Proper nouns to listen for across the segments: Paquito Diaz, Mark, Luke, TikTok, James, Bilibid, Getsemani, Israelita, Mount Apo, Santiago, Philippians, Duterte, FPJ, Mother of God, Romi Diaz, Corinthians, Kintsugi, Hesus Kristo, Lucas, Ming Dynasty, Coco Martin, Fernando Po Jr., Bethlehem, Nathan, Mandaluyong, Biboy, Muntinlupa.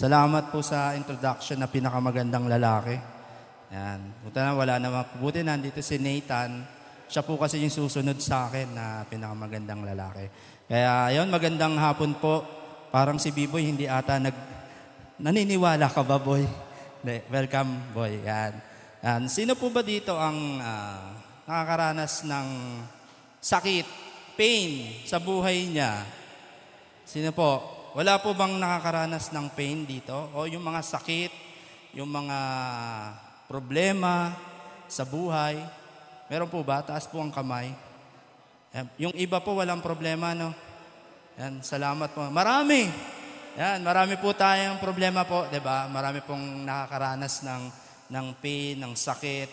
Salamat po sa introduction na pinakamagandang lalaki. Yan. Buta na, wala naman. Buti nandito si Nathan. Siya po kasi yung susunod sa akin na pinakamagandang lalaki. Kaya yun, magandang hapon po. Parang si Biboy, hindi ata naniniwala ka ba, boy? Welcome, boy. Yan. Yan. Sino po ba dito ang nakakaranas ng sakit, pain sa buhay niya? Sino po? Wala po bang nakakaranas ng pain dito? O yung mga sakit, yung mga problema sa buhay? Meron po ba? Taas po ang kamay. Yung iba po walang problema, no? Yan, salamat po. Marami! Yan, marami po tayong problema po, 'di ba? Marami pong nakakaranas ng pain, ng sakit.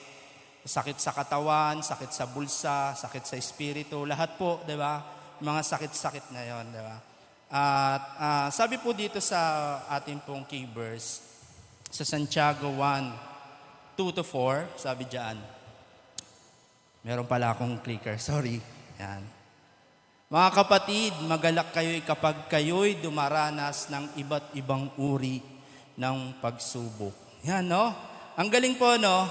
Sakit sa katawan, sakit sa bulsa, sakit sa espiritu. Lahat po, 'di ba? Mga sakit-sakit na 'yon, 'di ba? At sabi po dito sa ating pong key verse, sa Santiago 1:2-4, sabi dyan. Meron pala akong clicker, sorry. Yan. Mga kapatid, magalak kayo'y kapag kayo'y dumaranas ng iba't ibang uri ng pagsubok. Yan, no? Ang galing po, no?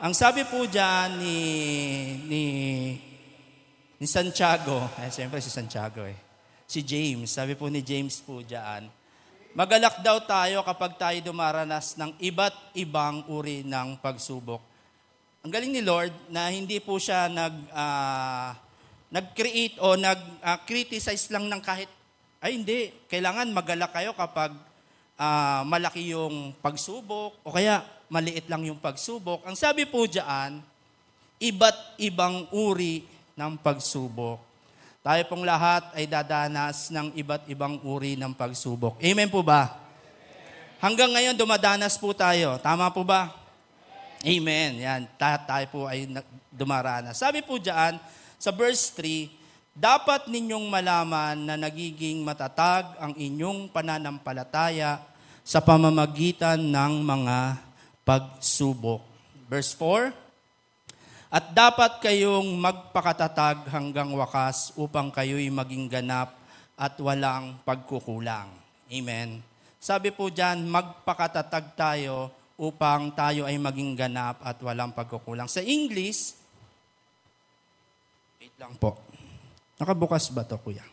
Ang sabi po dyan ni Santiago, siyempre si Santiago si James, sabi po ni James po dyan, magalak daw tayo kapag tayo dumaranas ng iba't ibang uri ng pagsubok. Ang galing ni Lord na hindi po siya nag-create o nag-criticize lang ng kahit, ay hindi, kailangan magalak kayo kapag malaki yung pagsubok o kaya maliit lang yung pagsubok. Ang sabi po dyan, iba't ibang uri ng pagsubok. Tayo pong lahat ay dadanas ng iba't ibang uri ng pagsubok. Amen po ba? Amen. Hanggang ngayon, dumadanas po tayo. Tama po ba? Amen. Yan. Tayo po ay dumaranas. Sabi po dyan, sa verse 3, dapat ninyong malaman na nagiging matatag ang inyong pananampalataya sa pamamagitan ng mga pagsubok. Verse 4, at dapat kayong magpakatatag hanggang wakas upang kayo'y maging ganap at walang pagkukulang. Amen. Sabi po dyan, magpakatatag tayo upang tayo ay maging ganap at walang pagkukulang. Sa English, wait lang po. Nakabukas ba to, kuya?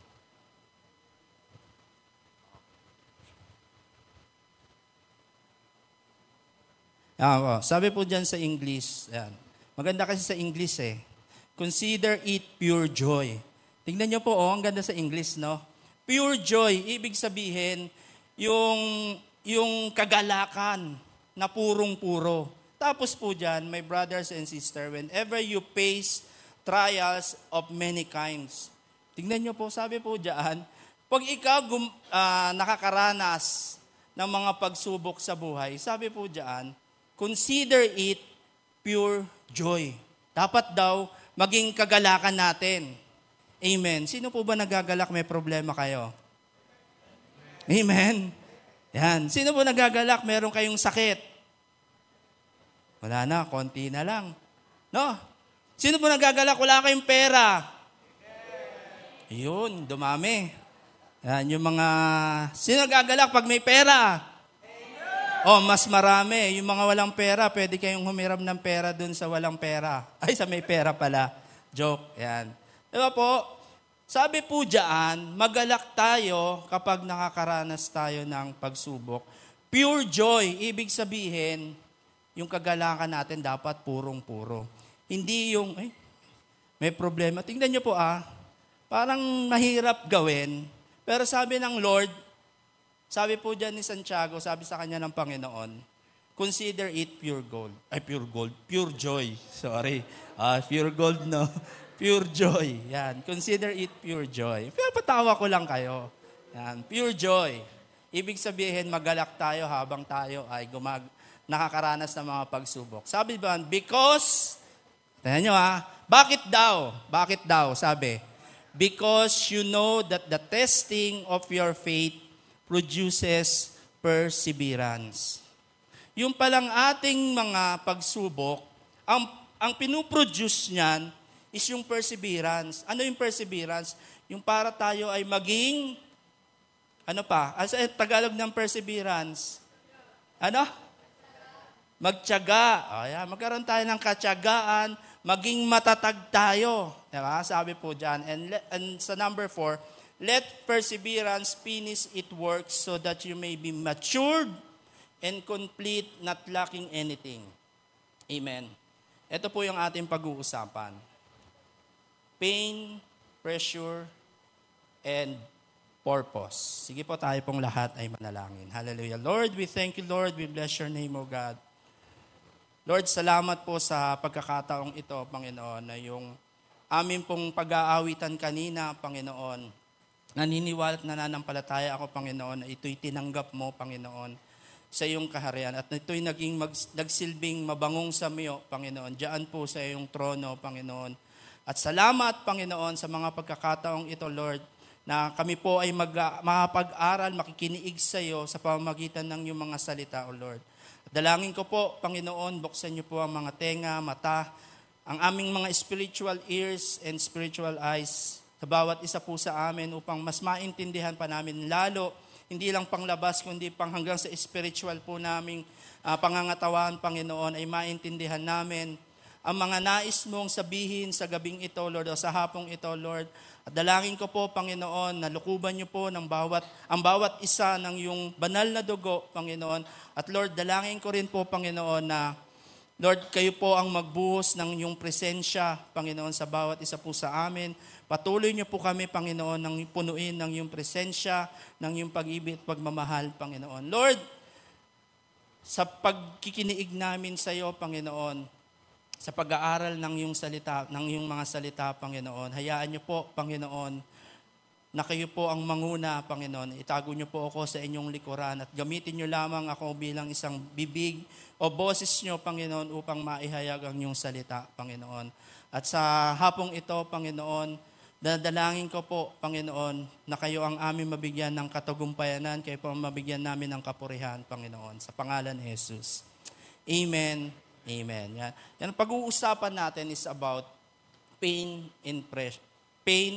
Sabi po dyan sa English, yan. Maganda kasi sa English . Consider it pure joy. Tingnan nyo po, ang ganda sa English, no? Pure joy, ibig sabihin, yung kagalakan na purong-puro. Tapos po dyan, my brothers and sisters, whenever you face trials of many kinds. Tingnan nyo po, sabi po dyan, pag ikaw nakakaranas ng mga pagsubok sa buhay, sabi po dyan, consider it pure joy. Dapat daw maging kagalakan natin. Amen. Sino po ba nagagalak may problema kayo? Amen. Yan. Sino po nagagalak meron kayong sakit? Wala na, konti na lang. No? Sino po nagagalak wala kayong pera? Yun, dumami. Yan yung mga sino nagagalak pag may pera? Oh, mas marami. Yung mga walang pera, pwede kayong humiram ng pera dun sa walang pera. Ay, sa may pera pala. Joke. Yan. Diba po? Sabi po dyan, magalak tayo kapag nakakaranas tayo ng pagsubok. Pure joy, ibig sabihin, yung kagalakan natin dapat purong-puro. Hindi yung, may problema. Tingnan nyo po parang mahirap gawin. Pero sabi ng Lord, sabi po dyan ni Santiago, sabi sa kanya ng Panginoon, consider it pure gold. Ay, pure gold. Pure joy. Sorry. Pure gold, no? Pure joy. Yan. Consider it pure joy. Pero patawa ko lang kayo. Yan. Pure joy. Ibig sabihin, magalak tayo habang tayo ay nakakaranas ng mga pagsubok. Sabi ba, because, tingnan nyo bakit daw? Bakit daw? Sabi, because you know that the testing of your faith produces perseverance. Yung palang ating mga pagsubok, ang pinuproduce niyan is yung perseverance. Ano yung perseverance? Yung para tayo ay maging Ano pa? As in, Tagalog ng perseverance. Ano? Magtiyaga. O yan, magkaroon tayo ng katiyagaan, maging matatag tayo. Diba? Sabi po dyan. And sa number 4, let perseverance finish its work so that you may be matured and complete, not lacking anything. Amen. Ito po yung ating pag-uusapan. Pain, pressure, and purpose. Sige po, tayo pong lahat ay manalangin. Hallelujah. Lord, we thank you, Lord. We bless your name, O God. Lord, salamat po sa pagkakataong ito, Panginoon, na yung amin pong pag-aawitan kanina, Panginoon. Naniniwala at nananampalataya ako, Panginoon, na ito'y tinanggap mo, Panginoon, sa iyong kaharian. At ito'y naging nagsilbing mabangong samiyo, Panginoon, diyan po sa iyong trono, Panginoon. At salamat, Panginoon, sa mga pagkakataong ito, Lord, na kami po ay makapag-aral, makikiniig sa iyo sa pamamagitan ng iyong mga salita, O Lord. Dalangin ko po, Panginoon, buksan niyo po ang mga tenga, mata, ang aming mga spiritual ears and spiritual eyes sa bawat isa po sa amin upang mas maintindihan pa namin lalo, hindi lang panglabas kundi pang hanggang sa spiritual po naming pangangatawan, Panginoon, ay maintindihan namin ang mga nais mong sabihin sa gabing ito, Lord, o sa hapong ito, Lord. At dalangin ko po, Panginoon, na lukuban niyo po ng ang bawat isa ng iyong banal na dugo, Panginoon. At Lord, dalangin ko rin po, Panginoon, na Lord, kayo po ang magbuhos ng iyong presensya, Panginoon, sa bawat isa po sa amin. Patuloy niyo po kami, Panginoon, ng punuin ng iyong presensya, ng iyong pag-ibig at pagmamahal, Panginoon. Lord, sa pagkikiniig namin sa iyo, Panginoon, sa pag-aaral ng iyong mga salita, Panginoon. Hayaan niyo po, Panginoon, na kayo po ang manguna, Panginoon. Itago niyo po ako sa inyong likuran at gamitin niyo lamang ako bilang isang bibig o boses niyo, Panginoon, upang maihayag ang iyong salita, Panginoon. At sa hapong ito, Panginoon, dadalangin ko po, Panginoon, na kayo ang aming mabigyan ng katagumpayanan, kayo po ang mabigyan namin ng kapurihan, Panginoon. Sa pangalan ni Jesus. Amen. Amen. Yan pag-uusapan natin is about pain,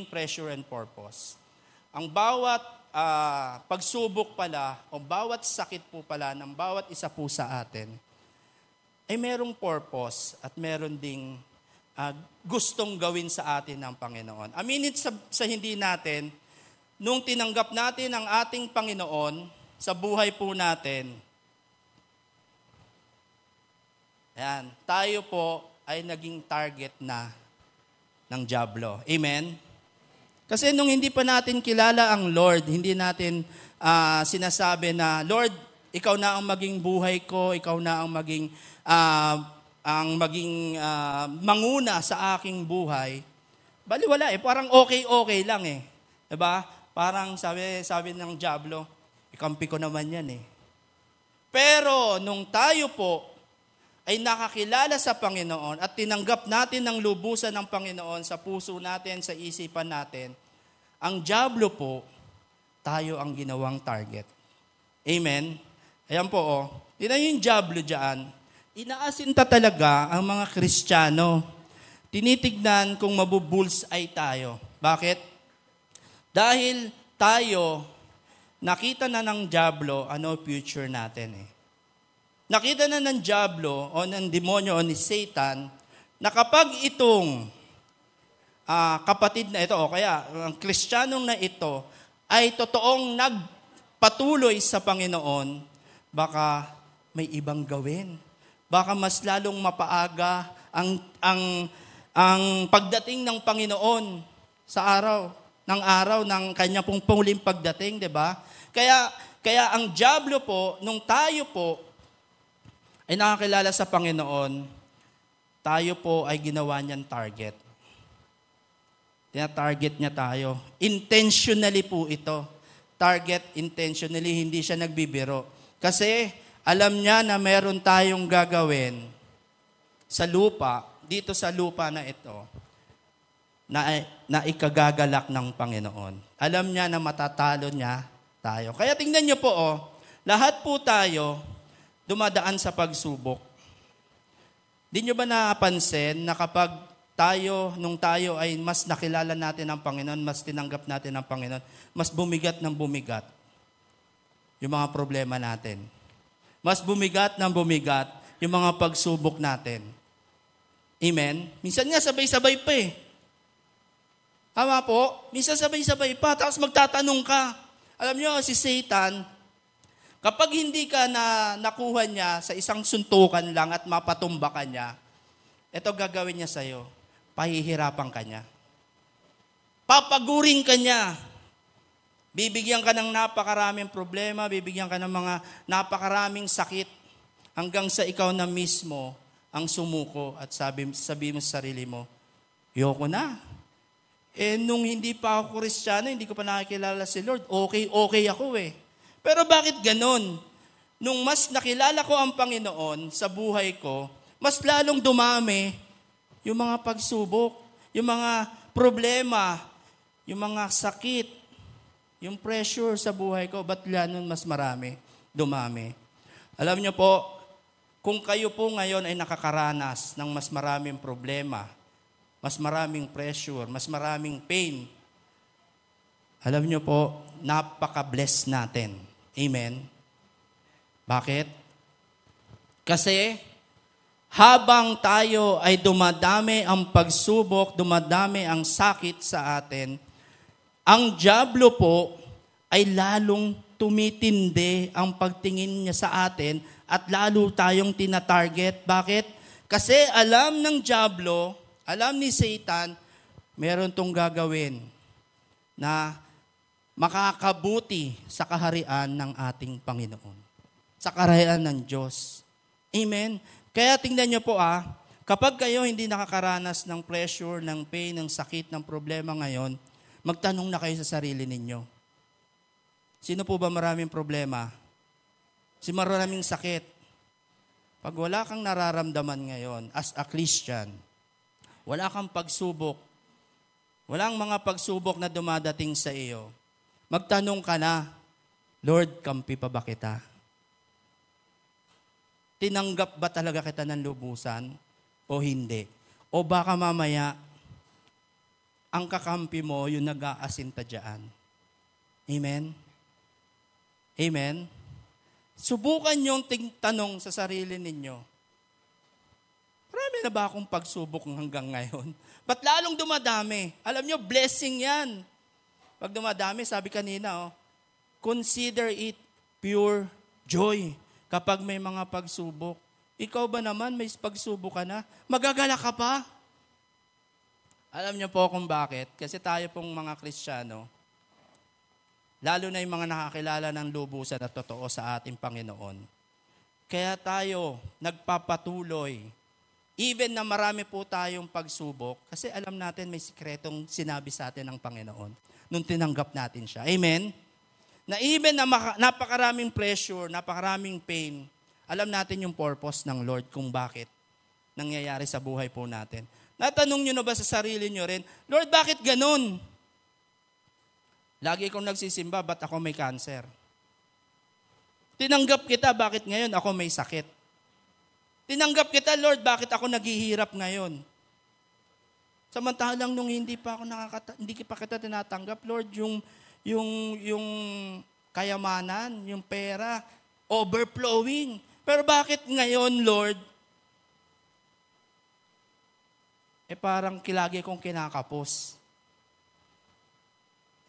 pressure, and purpose. Ang bawat pagsubok pala o bawat sakit po pala ng bawat isa po sa atin ay merong purpose at meron ding gustong gawin sa atin ng Panginoon. Aminin sa hindi natin, nung tinanggap natin ang ating Panginoon sa buhay po natin, ayan, tayo po ay naging target na ng dyablo. Amen? Kasi nung hindi pa natin kilala ang Lord, hindi natin sinasabi na, Lord, ikaw na ang maging buhay ko, ikaw na ang maging manguna sa aking buhay. Baliwala eh, parang okay lang eh. Diba? Parang sabi ng dyablo, ikampi ko naman yan eh. Pero nung tayo po, ay nakakilala sa Panginoon at tinanggap natin ng lubusan ng Panginoon sa puso natin, sa isipan natin, ang dyablo po, tayo ang ginawang target. Amen? Ayan po, oh. Tignan yung dyablo dyan. Inaasinta talaga ang mga Kristiyano. Tinitignan kung mabubullseye tayo. Bakit? Dahil tayo, nakita na ng dyablo ano future natin eh. Nakita na ng dyablo o ng demonyo o ni Satan na kapag itong kapatid na ito o kaya ang Kristiyanong na ito ay totoong nagpatuloy sa Panginoon, baka may ibang gawin. Baka mas lalong mapaaga ang pagdating ng Panginoon sa araw ng kanya pong huling pagdating, 'di ba? Kaya ang dyablo po nung tayo po ay nakakilala sa Panginoon, tayo po ay ginawa niyang target. Tina-target niya tayo. Intentionally po ito. Target intentionally, hindi siya nagbibiro. Kasi alam niya na meron tayong gagawin sa lupa, dito sa lupa na ito, na ikagagalak ng Panginoon. Alam niya na matatalo niya tayo. Kaya tingnan niyo po, oh, lahat po tayo, dumadaan sa pagsubok. Di nyo ba napansin na kapag nung tayo ay mas nakilala natin ang Panginoon, mas tinanggap natin ang Panginoon, mas bumigat ng bumigat yung mga problema natin. Mas bumigat ng bumigat yung mga pagsubok natin. Amen? Minsan nga sabay-sabay pa eh. Tama po? Minsan sabay-sabay pa, tapos magtatanong ka. Alam nyo, si Satan, kapag hindi ka na nakuha niya sa isang suntukan lang at mapatumba ka niya, ito gagawin niya sa'yo, pahihirapan ka niya. Papagurin ka niya. Bibigyan ka ng napakaraming problema, bibigyan ka ng mga napakaraming sakit hanggang sa ikaw na mismo ang sumuko at sabi mo sa sarili mo, ayoko na. Eh, nung hindi pa ako Kristiyano, hindi ko pa nakikilala si Lord, okay ako eh. Pero bakit ganun? Nung mas nakilala ko ang Panginoon sa buhay ko, mas lalong dumami yung mga pagsubok, yung mga problema, yung mga sakit, yung pressure sa buhay ko, ba't ganun mas marami? Dumami. Alam nyo po, kung kayo po ngayon ay nakakaranas ng mas maraming problema, mas maraming pressure, mas maraming pain, alam nyo po, napaka-bless natin. Amen? Bakit? Kasi, habang tayo ay dumadami ang pagsubok, dumadami ang sakit sa atin, ang dyablo po ay lalong tumitindi ang pagtingin niya sa atin at lalo tayong tina-target. Bakit? Kasi alam ng dyablo, alam ni Satan, meron tong gagawin na makakabuti sa kaharian ng ating Panginoon. Sa kaharian ng Diyos. Amen? Kaya tingnan niyo po kapag kayo hindi nakakaranas ng pressure, ng pain, ng sakit, ng problema ngayon, magtanong na kayo sa sarili ninyo. Sino po ba maraming problema? Si maraming sakit. Pag wala kang nararamdaman ngayon as a Christian, wala kang pagsubok, walang mga pagsubok na dumadating sa iyo, magtanong ka na, Lord, kampi pa ba kita? Tinanggap ba talaga kita ng lubusan o hindi? O baka mamaya, ang kakampi mo, yung nag-aasintadyaan. Amen? Amen? Subukan yung tanong sa sarili ninyo. Marami na ba akong pagsubok hanggang ngayon? Ba't lalong dumadami? Alam nyo, blessing yan. Pag dumadami, sabi kanina, consider it pure joy kapag may mga pagsubok. Ikaw ba naman, may pagsubok ka na? Magagala ka pa? Alam niyo po kung bakit? Kasi tayo pong mga Kristiyano, lalo na yung mga nakakilala ng lubusan at totoo sa ating Panginoon. Kaya tayo nagpapatuloy. Even na marami po tayong pagsubok, kasi alam natin may sikretong sinabi sa atin ng Panginoon nung tinanggap natin siya. Amen? Na even na napakaraming pressure, napakaraming pain, alam natin yung purpose ng Lord kung bakit nangyayari sa buhay po natin. Natanong nyo na ba sa sarili nyo rin, Lord, bakit ganun? Lagi kong nagsisimba, ba't ako may cancer? Tinanggap kita, bakit ngayon ako may sakit? Tinanggap kita, Lord, bakit ako naghihirap ngayon? Samantalang nung hindi pa ako hindi pa kita tinatanggap, Lord, yung kayamanan, yung pera, overflowing. Pero bakit ngayon, Lord, parang lagi kong kinakapos.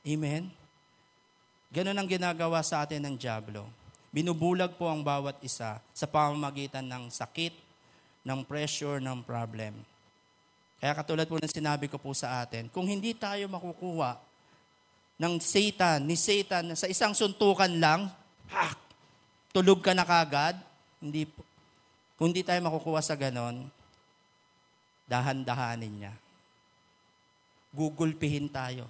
Amen? Ganun ang ginagawa sa atin ng dyablo. Binubulag po ang bawat isa sa pamamagitan ng sakit, ng pressure, ng problem. Kaya katulad po ng sinabi ko po sa atin, kung hindi tayo makukuha ni Satan, sa isang suntukan lang, hak, tulog ka na kagad, kung hindi tayo makukuha sa ganon, dahan-dahanin niya. Gugulpihin tayo.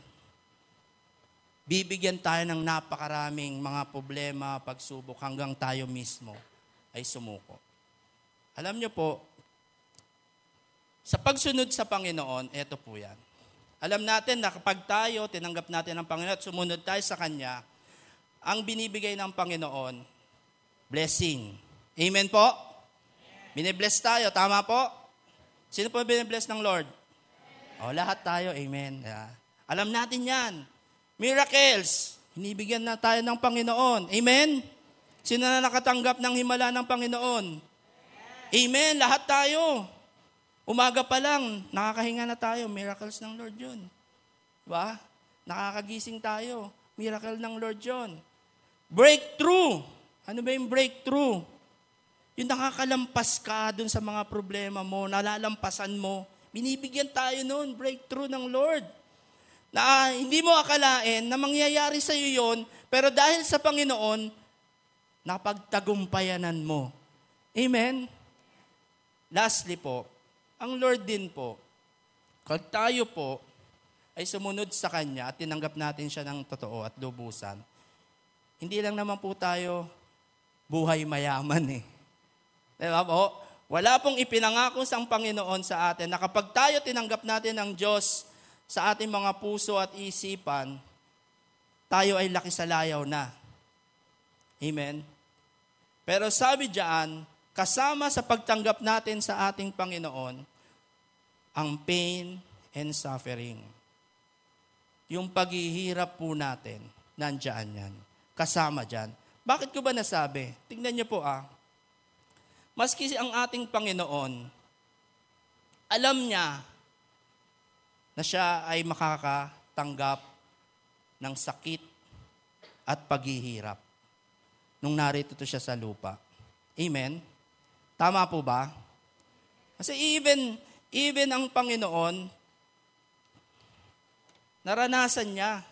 Bibigyan tayo ng napakaraming mga problema, pagsubok, hanggang tayo mismo ay sumuko. Alam niyo po, sa pagsunod sa Panginoon, eto po yan. Alam natin na kapag tayo, tinanggap natin ang Panginoon at sumunod tayo sa Kanya, ang binibigay ng Panginoon, blessing. Amen po? Binibless tayo, tama po? Sino po binibless ng Lord? O, lahat tayo, amen. Yeah. Alam natin yan. Miracles, hinibigyan na tayo ng Panginoon. Amen? Sino na nakatanggap ng himala ng Panginoon? Amen. Lahat tayo. Umaga pa lang, nakakahinga na tayo. Miracles ng Lord yun. Diba? Nakakagising tayo. Miracle ng Lord yun. Breakthrough. Ano ba yung breakthrough? Yung nakakalampas ka dun sa mga problema mo, nalalampasan mo. Binibigyan tayo nun, breakthrough ng Lord. Na hindi mo akalain na mangyayari sa iyo yun, pero dahil sa Panginoon, napagtagumpayanan mo. Amen? Lastly po, ang Lord din po, kung tayo po ay sumunod sa Kanya at tinanggap natin siya ng totoo at lubusan, hindi lang naman po tayo buhay mayaman eh. Diba po? Wala pong ipinangako sa Panginoon sa atin na kapag tayo tinanggap natin ang Diyos sa ating mga puso at isipan, tayo ay laki sa layaw na. Amen? Pero sabi diyan, kasama sa pagtanggap natin sa ating Panginoon, ang pain and suffering. Yung paghihirap po natin, nandiyan yan. Kasama diyan. Bakit ko ba nasabi? Tingnan niyo po ah. Maski ang ating Panginoon, alam niya na siya ay makakatanggap ng sakit at paghihirap nung narito to siya sa lupa. Amen? Tama po ba? Kasi even ang Panginoon, naranasan niya.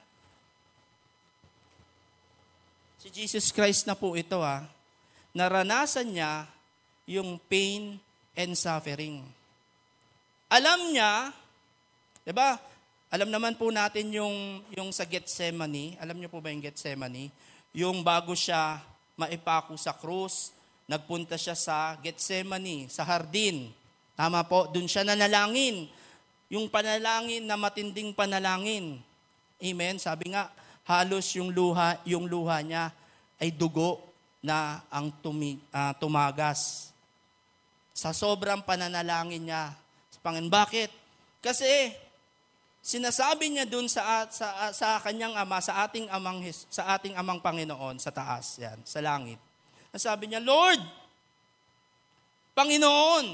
Si Jesus Christ na po ito ha. Naranasan niya yung pain and suffering. Alam niya, 'di ba? Alam naman po natin yung sa Getsemani. Alam niyo po ba yung Getsemani? Yung bago siya maipako sa krus, nagpunta siya sa Getsemani, sa hardin. Tama po, doon siya nanalangin. Yung panalangin na matinding panalangin. Amen. Sabi nga, halos yung luha niya ay dugo na ang tumagas. Sa sobrang pananalangin niya sa Panginoon. Bakit? Kasi sinasabi niya doon sa kanyang ama, sa ating amang Panginoon sa taas, yan, sa langit. Sabi niya, Lord, Panginoon,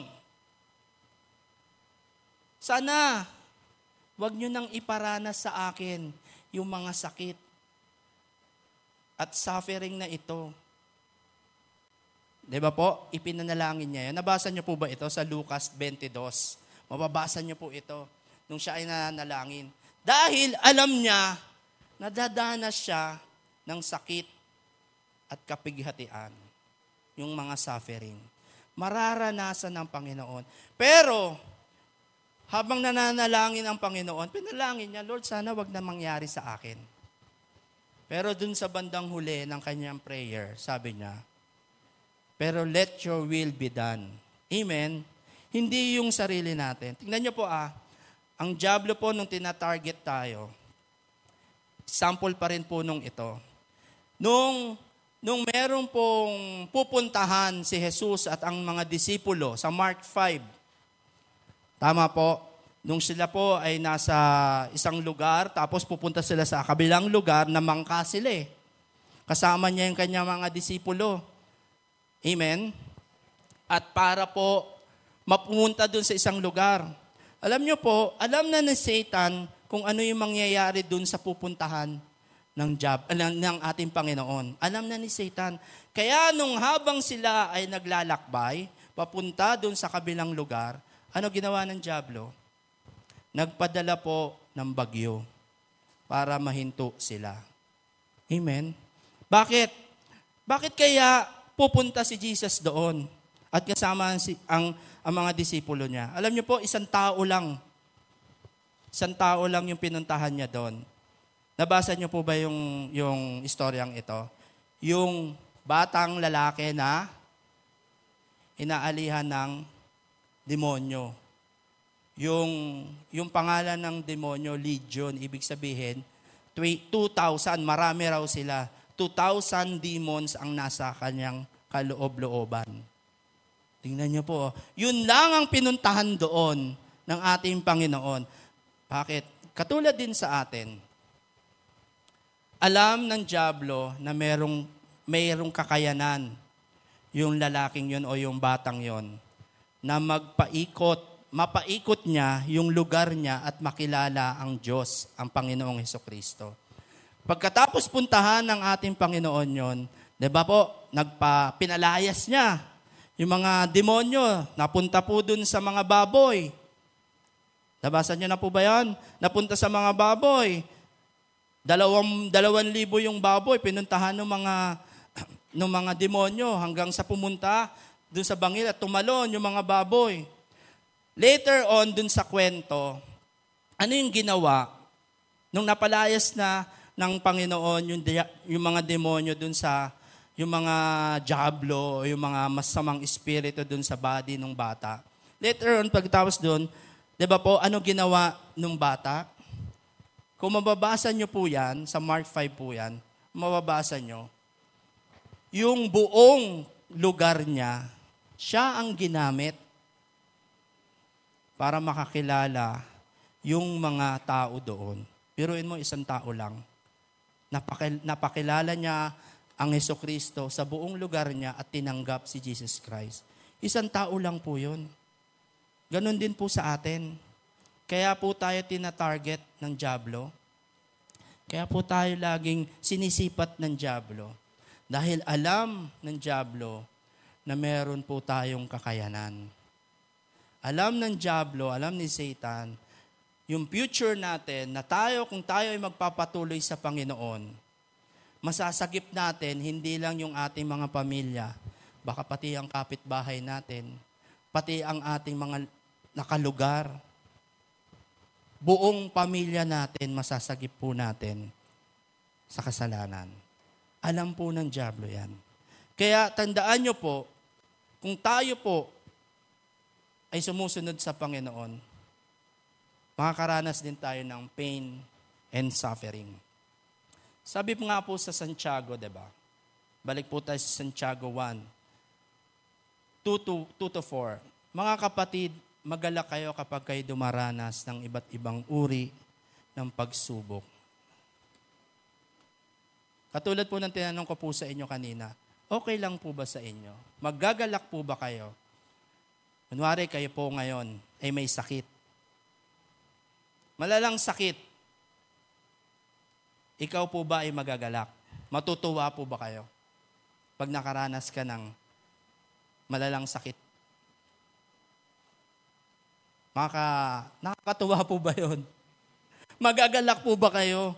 sana wag niyo nang iparanas sa akin yung mga sakit at suffering na ito. 'Di ba po? Ipinanalangin niya yan. Nabasa niyo po ba ito sa Lucas 22? Mababasa niyo po ito nung siya ay nanalangin. Dahil alam niya na dadanas siya ng sakit at kapighatian, yung mga suffering. Mararanasan ng Panginoon. Pero, habang nananalangin ang Panginoon, pinalangin niya, Lord, sana wag na mangyari sa akin. Pero dun sa bandang huli ng kanyang prayer, sabi niya, pero let your will be done. Amen? Hindi yung sarili natin. Tingnan niyo po ah, ang diablo po nung tinatarget tayo, sample pa rin po nung ito. Nung meron pong pupuntahan si Jesus at ang mga disipulo sa Mark 5, tama po, nung sila po ay nasa isang lugar, tapos pupunta sila sa kabilang lugar na mangka sila eh. Kasama niya yung kanyang mga disipulo. Amen? At para po mapunta dun sa isang lugar. Alam niyo po, alam na ni Satan kung ano yung mangyayari dun sa pupuntahan ng ating Panginoon. Alam na ni Satan. Kaya nung habang sila ay naglalakbay, papunta doon sa kabilang lugar, ano ginawa ng diablo? Nagpadala po ng bagyo para mahinto sila. Amen? Bakit? Bakit kaya pupunta si Jesus doon at kasama ang mga disipulo niya? Alam niyo po, isang tao lang. Isang tao lang yung pinuntahan niya doon. Nabasa niyo po ba yung istoryang ito? Yung batang lalaki na inaalihan ng demonyo. Yung pangalan ng demonyo, legion, ibig sabihin, 2,000, marami raw sila. 2,000 demons ang nasa kanyang kaloob-looban. Tingnan niyo po. Yun lang ang pinuntahan doon ng ating Panginoon. Bakit? Katulad din sa atin, alam ng diablo na merong mayroong kakayanan yung lalaking yon o yung batang yon na mapaikot niya yung lugar niya at makilala ang Diyos, ang Panginoong Hesus Kristo. Pagkatapos puntahan ng ating Panginoon yon, 'di ba po, pinalaayas niya yung mga demonyo, napunta po dun sa mga baboy. Nabasa niyo na po ba yan? Napunta sa mga baboy. 2,000 yung baboy, pinuntahan ng mga demonyo hanggang sa pumunta dun sa bangil at tumalon yung mga baboy. Later on dun sa kwento, ano yung ginawa nung napalayas na ng Panginoon yung mga demonyo dun sa yung mga diablo o yung mga masamang espiritu dun sa body ng bata? Later on pagkatapos dun, 'di ba po, ano ginawa ng bata? Kung mababasa nyo po yan, sa Mark 5 po yan, mababasa nyo, yung buong lugar niya, siya ang ginamit para makakilala yung mga tao doon. Piruin mo, isang tao lang. Napakilala niya ang Hesus Kristo sa buong lugar niya at tinanggap si Jesus Christ. Isang tao lang po yun. Ganon din po sa atin. Kaya po tayo tina-target ng diablo. Kaya po tayo laging sinisipat ng diablo. Dahil alam ng diablo na meron po tayong kakayanan. Alam ng diablo, alam ni Satan, yung future natin na tayo, kung tayo ay magpapatuloy sa Panginoon, masasagip natin hindi lang yung ating mga pamilya, baka pati ang kapitbahay natin, pati ang ating mga nakalugar, buong pamilya natin, masasagip po natin sa kasalanan. Alam po ng diablo yan. Kaya tandaan nyo po, kung tayo po ay sumusunod sa Panginoon, makakaranas din tayo ng pain and suffering. Sabi nga po sa Santiago, diba? Balik po tayo sa Santiago 1:2-4. Mga kapatid, magalak kayo kapag kayo dumaranas ng iba't ibang uri ng pagsubok. Katulad po ng tinanong ko po sa inyo kanina, okay lang po ba sa inyo? Magagalak po ba kayo? Kunwari kayo po ngayon ay may sakit. Malalang sakit. Ikaw po ba ay magagalak? Matutuwa po ba kayo pag nakaranas ka ng malalang sakit? Nakakatuwa po ba yun? Magagalak po ba kayo?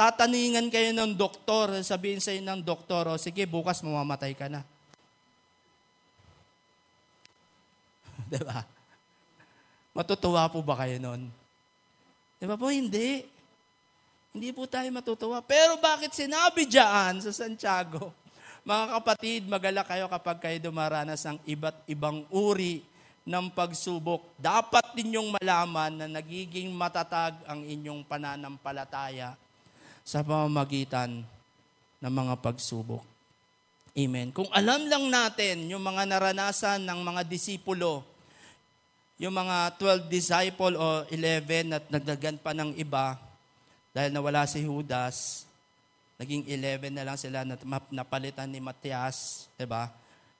Tataningan kayo ng doktor, sabihin sa'yo ng doktor, o sige, bukas mamamatay ka na. Diba? Matutuwa po ba kayo nun? Diba po, hindi. Hindi po tayo matutuwa. Pero bakit sinabi dyan sa Santiago, mga kapatid, magalak kayo kapag kayo dumaranas ng iba't ibang uri ng pagsubok. Dapat ninyong malaman na nagiging matatag ang inyong pananampalataya sa pamamagitan ng mga pagsubok. Amen. Kung alam lang natin yung mga naranasan ng mga disipulo, yung mga 12 disciple o 11 at nagdagan pa ng iba, dahil nawala si Judas, naging 11 na lang sila, napalitan ni Matias, diba?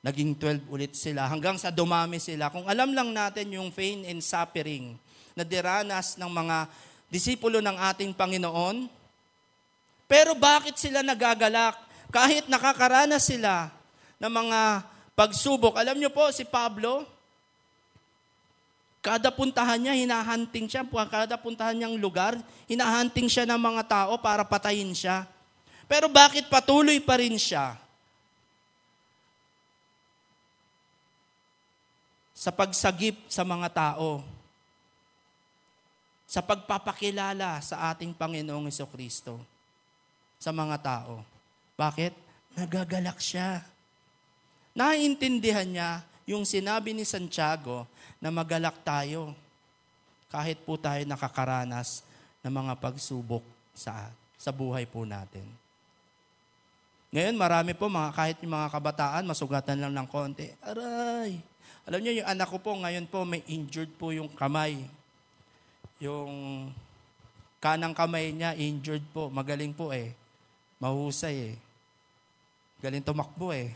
Naging 12 ulit sila, hanggang sa dumami sila. Kung alam lang natin yung pain and suffering na diranas ng mga disipulo ng ating Panginoon, pero bakit sila nagagalak? Kahit nakakaranas sila ng mga pagsubok. Alam nyo po, si Pablo, kada puntahan niya, hinahunting siya. Kada puntahan niyang lugar, hinahunting siya ng mga tao para patayin siya. Pero bakit patuloy pa rin siya sa pagsagip sa mga tao, sa pagpapakilala sa ating Panginoong Jesucristo sa mga tao? Bakit? Nagagalak siya. Naiintindihan niya yung sinabi ni Santiago na magalak tayo kahit po tayo nakakaranas ng mga pagsubok sa buhay po natin. Ngayon, marami po, kahit yung mga kabataan, masugatan lang ng konti. Aray! Alam niyo, yung anak ko po, ngayon po, may injured po yung kamay. Yung kanang kamay niya, injured po. Magaling po eh. Mahusay eh. Galing tumakbo eh.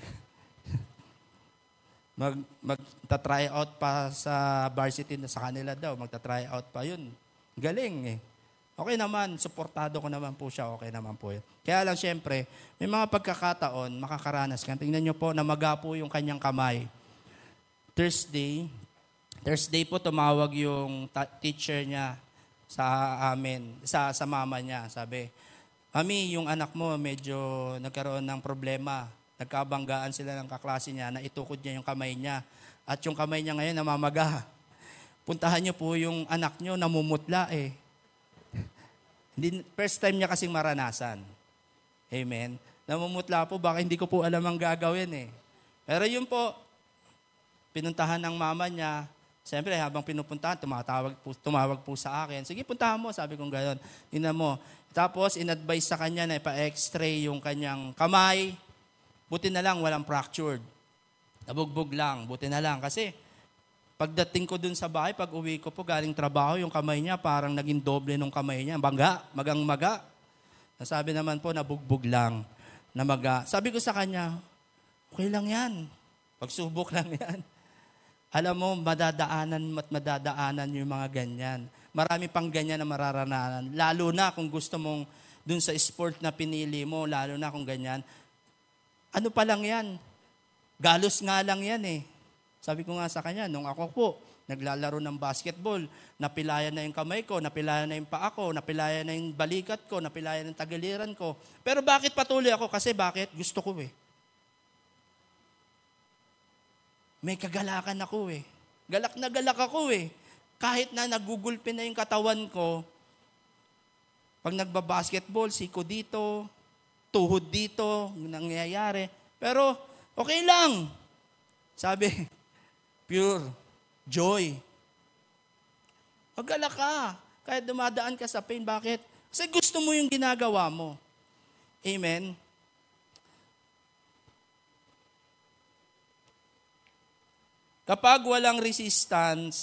Magta-try out pa sa varsity na sa kanila daw. Magta-try out pa yun. Galing eh. Okay naman, suportado ko naman po siya, okay naman po yun. Kaya lang siyempre, may mga pagkakataon, makakaranas ka. Tingnan niyo po, namaga po yung kanyang kamay. Thursday po tumawag yung teacher niya sa amin, sa mama niya. Sabi, Mami, yung anak mo medyo nagkaroon ng problema. Nagkabanggaan sila ng kaklase niya, na itukod niya yung kamay niya. At yung kamay niya ngayon namamaga. Puntahan niyo po yung anak niyo, namumutla eh. First time niya kasing maranasan. Amen. Namumutla po, baka hindi ko po alam ang gagawin eh. Pero yun po, pinuntahan ng mama niya. Siyempre, habang pinupuntahan, tumawag po sa akin. Sige, puntahan mo. Sabi kong gano'n. Tingnan mo. Tapos, in-advise sa kanya na ipa-x-ray yung kanyang kamay. Buti na lang, walang fractured. Nabugbog lang. Buti na lang. Kasi, pagdating ko dun sa bahay, pag uwi ko po, galing trabaho, yung kamay niya, parang naging doble nung kamay niya. Magang maga. Nasabi naman po, nabugbog lang. Na maga. Sabi ko sa kanya, okay lang yan. Pagsubok lang yan. Alam mo, madadaanan yung mga ganyan. Marami pang ganyan na mararanasan. Lalo na kung gusto mong dun sa sport na pinili mo, lalo na kung ganyan. Ano pa lang yan? Galos nga lang yan eh. Sabi ko nga sa kanya, nung ako po, naglalaro ng basketball, napilayan na yung kamay ko, napilayan na yung paa ko, napilayan na yung balikat ko, napilayan na yung tagiliran ko. Pero bakit patuloy ako? Kasi bakit? Gusto ko eh. May kagalakan ako eh. Galak na galak ako eh. Kahit na nagugulpin na yung katawan ko, pag nagbabasketball, siko dito, tuhod dito, nangyayari. Pero okay lang. Sabi, pure joy. Magalak ka. Kahit dumadaan ka sa pain. Bakit? Kasi gusto mo yung ginagawa mo. Amen? Kapag walang resistance,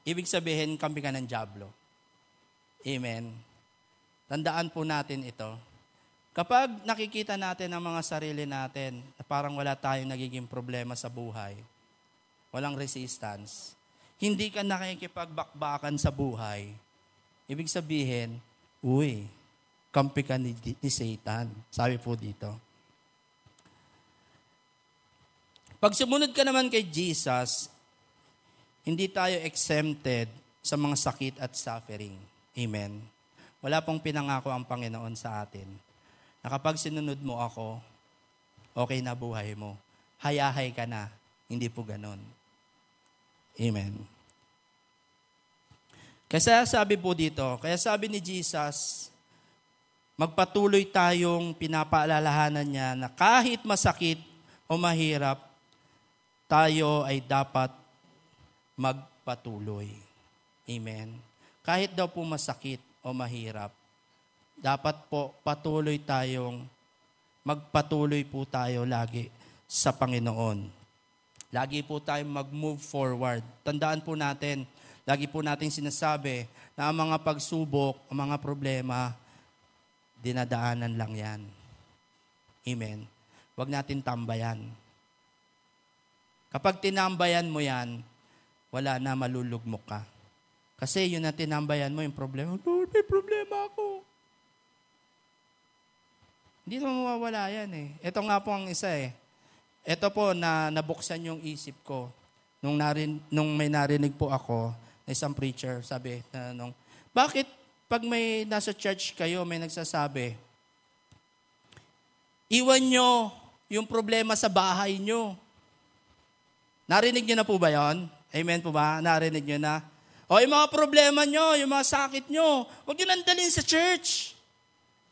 ibig sabihin, kampi ka ng dyablo. Amen? Tandaan po natin ito. Kapag nakikita natin ang mga sarili natin, parang wala tayong nagiging problema sa buhay, walang resistance, hindi ka nakikipagbakbakan sa buhay, ibig sabihin, uy, kampi ka ni Satan. Sabi po dito. Pag sumunod ka naman kay Jesus, hindi tayo exempted sa mga sakit at suffering. Amen. Wala pong pinangako ang Panginoon sa atin. Na kapag sinunod mo ako, okay na buhay mo. Hayahay ka na. Hindi po ganun. Amen. Kaya sabi po dito, kaya sabi ni Jesus, magpatuloy tayong pinapaalalahanan niya na kahit masakit o mahirap, tayo ay dapat magpatuloy. Amen. Kahit daw po masakit o mahirap, dapat po patuloy tayong magpatuloy po tayo lagi sa Panginoon. Lagi po tayong mag-move forward. Tandaan po natin, lagi po nating sinasabi na ang mga pagsubok, ang mga problema, dinadaanan lang yan. Amen. Huwag natin tambayan. Kapag tinambayan mo yan, wala na, malulugmok ka. Kasi yun na tinambayan mo, yung problema, Lord, may problema ako. Hindi na mawawala yan eh. Ito nga po ang isa eh. Ito po na nabuksan yung isip ko nung may narinig po ako na isang preacher, sabi, tanong, bakit pag may nasa church kayo, may nagsasabi, iwan nyo yung problema sa bahay nyo. Narinig nyo na po ba yun? Amen po ba? Narinig nyo na? O yung mga problema nyo, yung mga sakit nyo, huwag nyo nandalin sa church.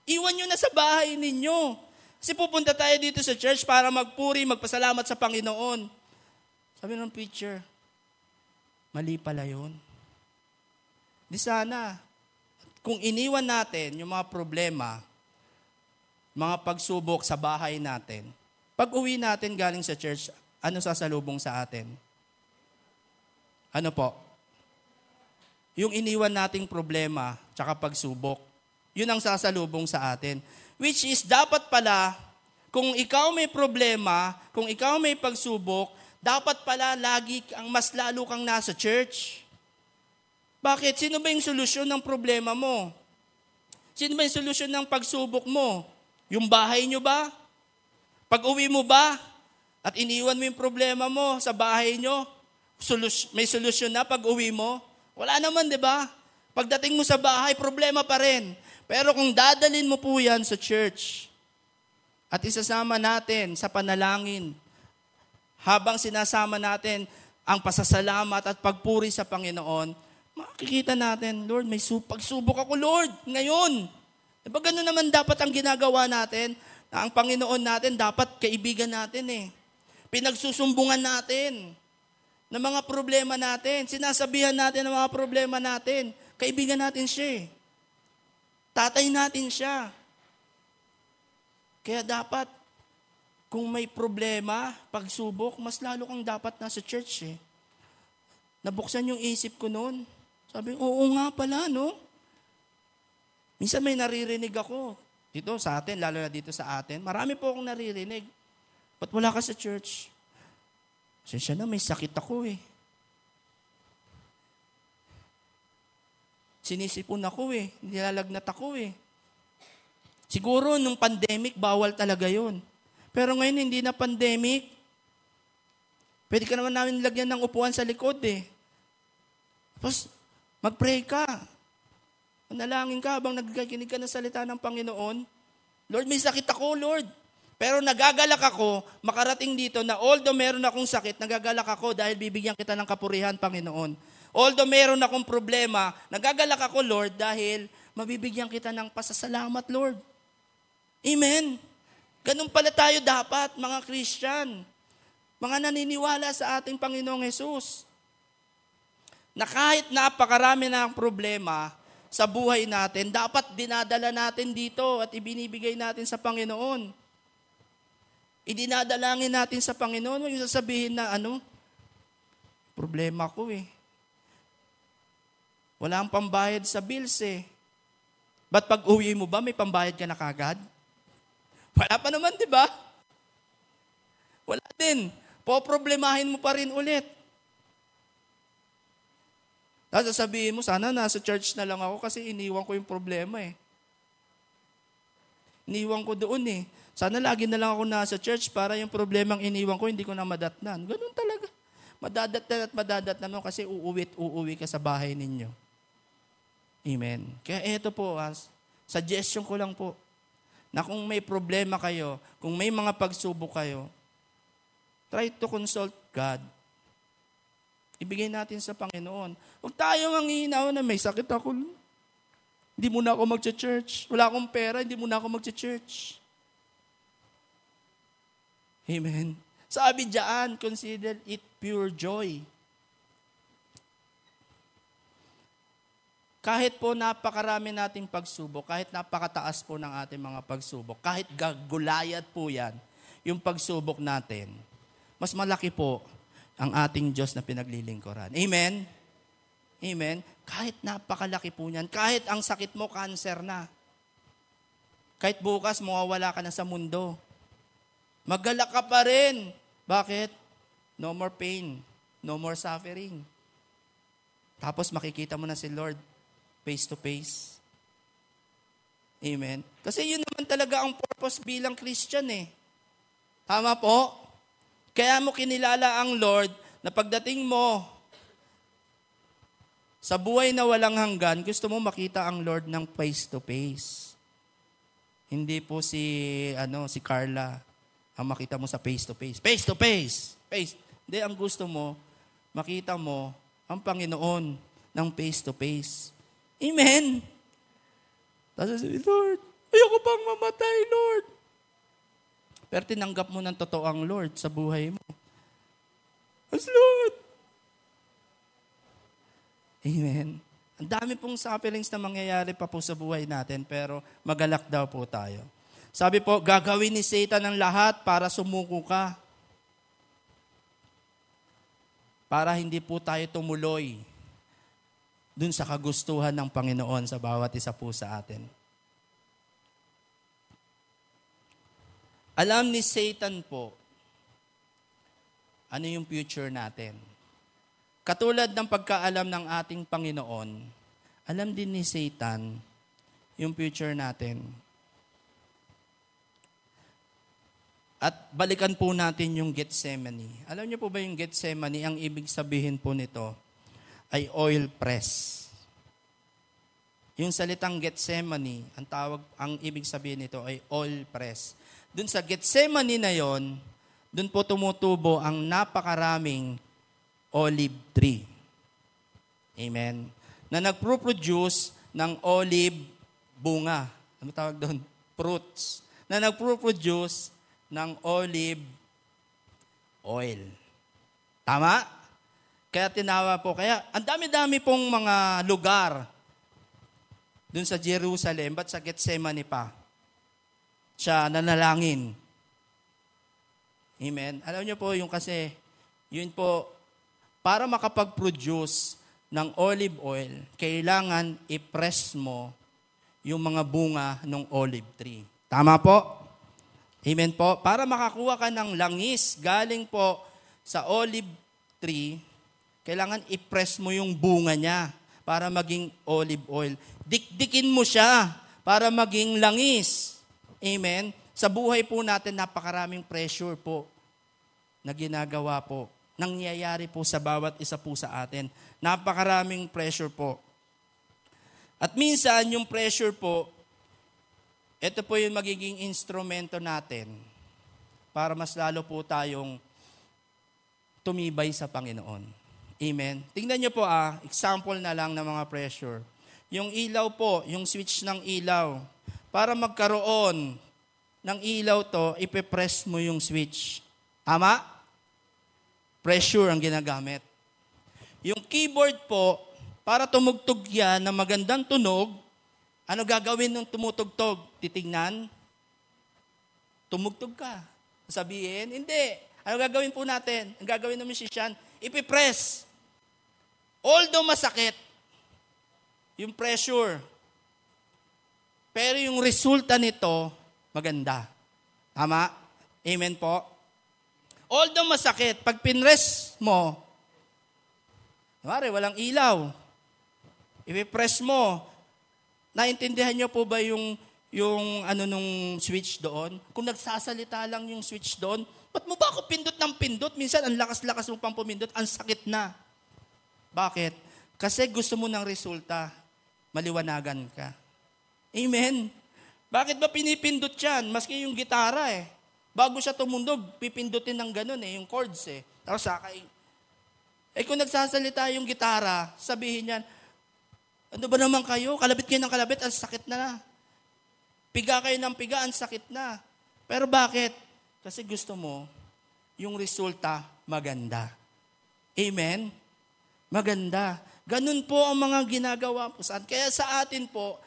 Iwan nyo na sa bahay ninyo. Kasi pupunta tayo dito sa church para magpuri, magpasalamat sa Panginoon. Sabi ng preacher, mali pala yun. Di sana, kung iniwan natin yung mga problema, mga pagsubok sa bahay natin, pag uwi natin galing sa church, ano sasalubong sa atin? Ano po? Yung iniwan nating problema tsaka pagsubok, yun ang sasalubong sa atin. Which is dapat pala, Kung ikaw may problema, kung ikaw may pagsubok, dapat pala lagi ang mas lalo kang nasa church. Bakit? Sino ba yung solusyon ng problema mo? Sino ba yung solusyon ng pagsubok mo? Yung bahay nyo ba? Pag-uwi mo ba? At iniwan mo yung problema mo sa bahay nyo? May solusyon na pag-uwi mo? Wala naman, di ba? Pagdating mo sa bahay, problema pa rin. Pero kung dadalin mo po yan sa church at isasama natin sa panalangin habang sinasama natin ang pasasalamat at pagpuri sa Panginoon, makikita natin, Lord, may pagsubok ako, Lord, ngayon. Diba ganun naman dapat ang ginagawa natin? Ang Panginoon natin, dapat kaibigan natin eh. Pinagsusumbungan natin ng mga problema natin. Sinasabihan natin ng mga problema natin. Kaibigan natin siya eh. Tatay natin siya. Kaya dapat, kung may problema, pagsubok, mas lalo kang dapat nasa church eh. Nabuksan yung isip ko noon. Sabi, oo nga pala, no? Minsan may naririnig ako. Dito sa atin, lalo na dito sa atin, marami po akong naririnig. Ba't wala ka sa church? Kasi siya na, may sakit ako eh. Sinisipon ako eh. Nilalagnat ako eh. Siguro nung pandemic, bawal talaga yun. Pero ngayon, hindi na pandemic. Pwede ka naman namin lagyan ng upuan sa likod eh. Tapos, mag-pray ka. Manalangin ka habang nagkikinig ka ng salita ng Panginoon. Lord, may sakit ako, Lord. Pero nagagalak ako, makarating dito na although meron akong sakit, nagagalak ako dahil bibigyan kita ng kapurihan, Panginoon. Although meron akong problema, nagagalak ako, Lord, dahil mabibigyan kita ng pasasalamat, Lord. Amen. Ganun pala tayo dapat, mga Christian, mga naniniwala sa ating Panginoong Hesus. Na kahit napakarami na ang problema sa buhay natin, dapat dinadala natin dito at ibinibigay natin sa Panginoon. Idinadalangin natin sa Panginoon. Huwag yung sasabihin na, problema ko eh. Wala ang pambayad sa bills eh. Ba't pag uwi mo ba, may pambayad ka na kagad? Wala pa naman, di ba? Wala din. Poproblemahin mo pa rin ulit. Tapos sasabihin mo, sana nasa church na lang ako kasi iniwan ko yung problema eh. Iniwan ko doon eh. Sana lagi na lang ako nasa church para yung problemang iniwan ko, hindi ko na madatnan. Ganun talaga. Madadatnan at madadatnan mo kasi uuwi ka sa bahay ninyo. Amen. Kaya eto po, suggestion ko lang po, na kung may problema kayo, kung may mga pagsubok kayo, try to consult God. Ibigay natin sa Panginoon. Huwag tayo manghihinaw na may sakit ako. Hindi mo na ako magcha-church. Wala akong pera, hindi mo na ako magcha-church. Amen. Sabi diyan, consider it pure joy. Kahit po napakarami nating pagsubok, kahit napakataas po ng ating mga pagsubok, kahit gagulayat po yan, yung pagsubok natin, mas malaki po ang ating Diyos na pinaglilingkuran. Amen? Amen? Kahit napakalaki po niyan, kahit ang sakit mo, cancer na. Kahit bukas, mawawala ka na sa mundo. Magalak ka pa rin. Bakit? No more pain. No more suffering. Tapos makikita mo na si Lord face to face. Amen? Kasi yun naman talaga ang purpose bilang Christian eh. Tama po? Kaya mo kinilala ang Lord na pagdating mo sa buhay na walang hanggan, gusto mo makita ang Lord ng face to face. Hindi po si Carla ang makita mo sa face to face. Face to face. Hindi, ang gusto mo, makita mo ang Panginoon ng face to face. Amen. Tapos sabi, Lord, ayoko pang mamatay, Lord. Pero tinanggap mo ng totoo ang Lord sa buhay mo. As Lord! Amen. Ang dami pong sufferings na mangyayari pa po sa buhay natin, pero magalak daw po tayo. Sabi po, gagawin ni Satan ang lahat para sumuko ka. Para hindi po tayo tumuloy dun sa kagustuhan ng Panginoon sa bawat isa po sa atin. Alam ni Satan po, ano yung future natin. Katulad ng pagkaalam ng ating Panginoon, alam din ni Satan yung future natin. At balikan po natin yung Getsemani. Alam niyo po ba yung Getsemani? Ang ibig sabihin po nito ay oil press. Yung salitang Getsemani, ang ibig sabihin nito ay oil press. Doon sa Getsemani na yon, doon po tumutubo ang napakaraming olive tree. Amen. Na nagproproduce ng olive bunga. Ano tawag doon? Fruits. Na nagproproduce ng olive oil. Tama? Kaya tinawa po. Kaya ang dami-dami pong mga lugar doon sa Jerusalem, ba't sa Getsemani pa siya nanalangin? Amen. Alam niyo po yung kasi, yun po, para makapag-produce ng olive oil, kailangan i-press mo yung mga bunga ng olive tree. Tama po? Amen po. Para makakuha ka ng langis galing po sa olive tree, kailangan i-press mo yung bunga niya para maging olive oil. Dikdikin mo siya para maging langis. Amen. Sa buhay po natin, napakaraming pressure po na ginagawa po. Nangyayari po sa bawat isa po sa atin. Napakaraming pressure po. At minsan, yung pressure po, ito po yung magiging instrumento natin para mas lalo po tayong tumibay sa Panginoon. Amen. Tingnan nyo po example na lang ng mga pressure. Yung ilaw po, yung switch ng ilaw. Para magkaroon ng ilaw to, ipipress mo yung switch. Tama? Pressure ang ginagamit. Yung keyboard po, para tumugtog yan na magandang tunog, ano gagawin nung tumutugtog? Titignan? Tumugtog ka. Sabihin? Hindi. Ano gagawin po natin? Ang gagawin ng musician, ipipress. Although masakit, yung pressure, pero yung resulta nito, maganda. Tama? Amen po? Although masakit, pag pinress mo, mare, walang ilaw, ipipress mo. Naintindihan niyo po ba yung ano nung switch doon? Kung nagsasalita lang yung switch doon, ba't mo ba ako pindot ng pindot? Minsan, ang lakas-lakas mo pang pumindot, ang sakit na. Bakit? Kasi gusto mo ng resulta, maliwanagan ka. Amen? Bakit ba pinipindot yan? Maski yung gitara Bago siya tumundog, pipindutin ng ganun yung chords Tapos sakay. Kung nagsasalita yung gitara, sabihin yan, ano ba naman kayo? Kalabit kayo ng kalabit, ang sakit na. Piga kayo ng piga, ang sakit na. Pero bakit? Kasi gusto mo, yung resulta, maganda. Amen? Maganda. Ganun po ang mga ginagawa po saan. Kaya sa atin po,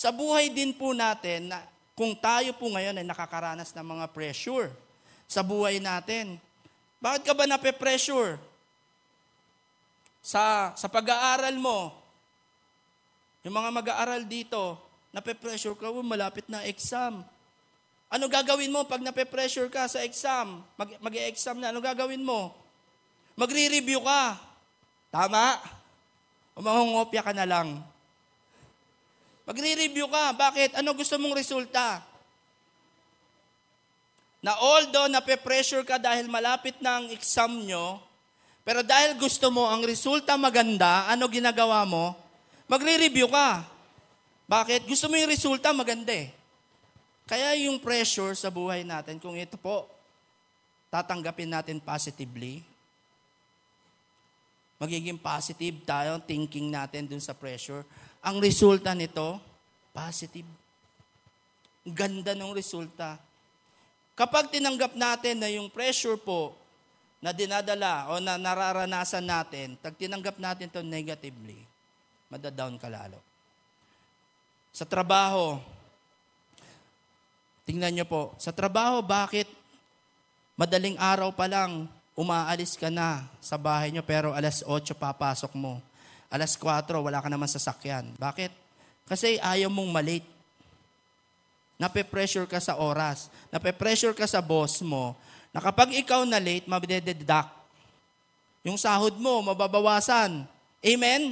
sa buhay din po natin, na kung tayo po ngayon ay nakakaranas ng mga pressure sa buhay natin, bakit ka ba nape-pressure? Sa pag-aaral mo, yung mga mag-aaral dito, nape-pressure ka, malapit na exam. Ano gagawin mo pag nape-pressure ka sa exam? Mag-e-exam na, ano gagawin mo? Magre-review ka. Tama? O mangungopya ka na lang. Magre-review ka. Bakit? Ano gusto mong resulta? Na although nape-pressure ka dahil malapit na ang exam nyo, pero dahil gusto mo ang resulta maganda, ano ginagawa mo? Magre-review ka. Bakit? Gusto mo yung resulta, maganda Kaya yung pressure sa buhay natin, kung ito po, tatanggapin natin positively, magiging positive tayo, thinking natin dun sa pressure, ang resulta nito, positive. Ganda ng resulta. Kapag tinanggap natin na yung pressure po, na dinadala o na nararanasan natin, pag tinanggap natin ito negatively, madadown ka lalo. Sa trabaho, tingnan nyo po, sa trabaho, bakit madaling araw pa lang, umaalis ka na sa bahay nyo, pero alas 8 papasok mo. Alas 4, wala ka naman sasakyan. Bakit? Kasi ayaw mong malate. Nape-pressure ka sa oras. Nape-pressure ka sa boss mo. Na kapag ikaw na late, mabidededuct. Yung sahod mo, mababawasan. Amen?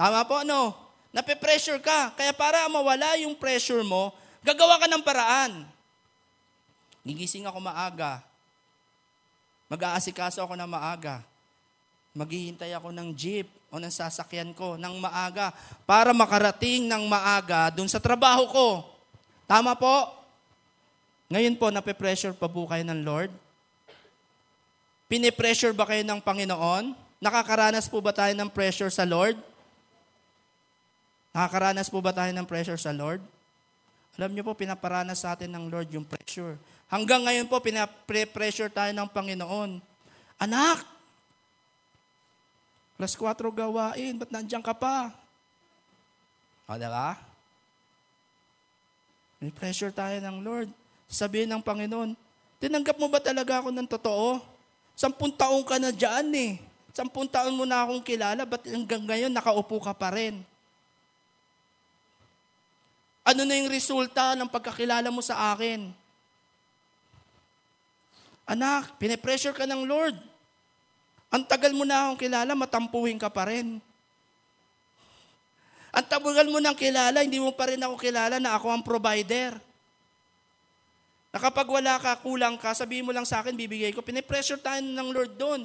Tama po, no? Nape-pressure ka. Kaya para mawala yung pressure mo, gagawa ka ng paraan. Gigising ako maaga. Mag-aasikaso ako ng maaga. Maghihintay ako ng jeep o ng sasakyan ko ng maaga para makarating ng maaga dun sa trabaho ko. Tama po? Ngayon po, nape-pressure pa po kayo ng Lord? Pinipressure ba kayo ng Panginoon? Nakakaranas po ba tayo ng pressure sa Lord? Nakakaranas po ba tayo ng pressure sa Lord? Alam niyo po, pinaparanas sa atin ng Lord yung pressure. Hanggang ngayon po, pinapressure tayo ng Panginoon. Anak! +4 gawain, ba't nandiyan ka pa? O, diba? May pressure tayo ng Lord. Sabihin ng Panginoon, tinanggap mo ba talaga ako ng totoo? 10 taon ka na dyan eh. 10 taon mo na akong kilala, ba't hanggang ngayon nakaupo ka pa rin? Ano na yung resulta ng pagkakilala mo sa akin? Anak, pinipressure ka ng Lord. Ang tagal mo na akong kilala, matampuhin ka pa rin. Ang tagal mo nang kilala, hindi mo pa rin ako kilala na ako ang provider. Na kapag wala ka, kulang ka, sabihin mo lang sa akin, bibigay ko. Pinipressure tayo ng Lord doon.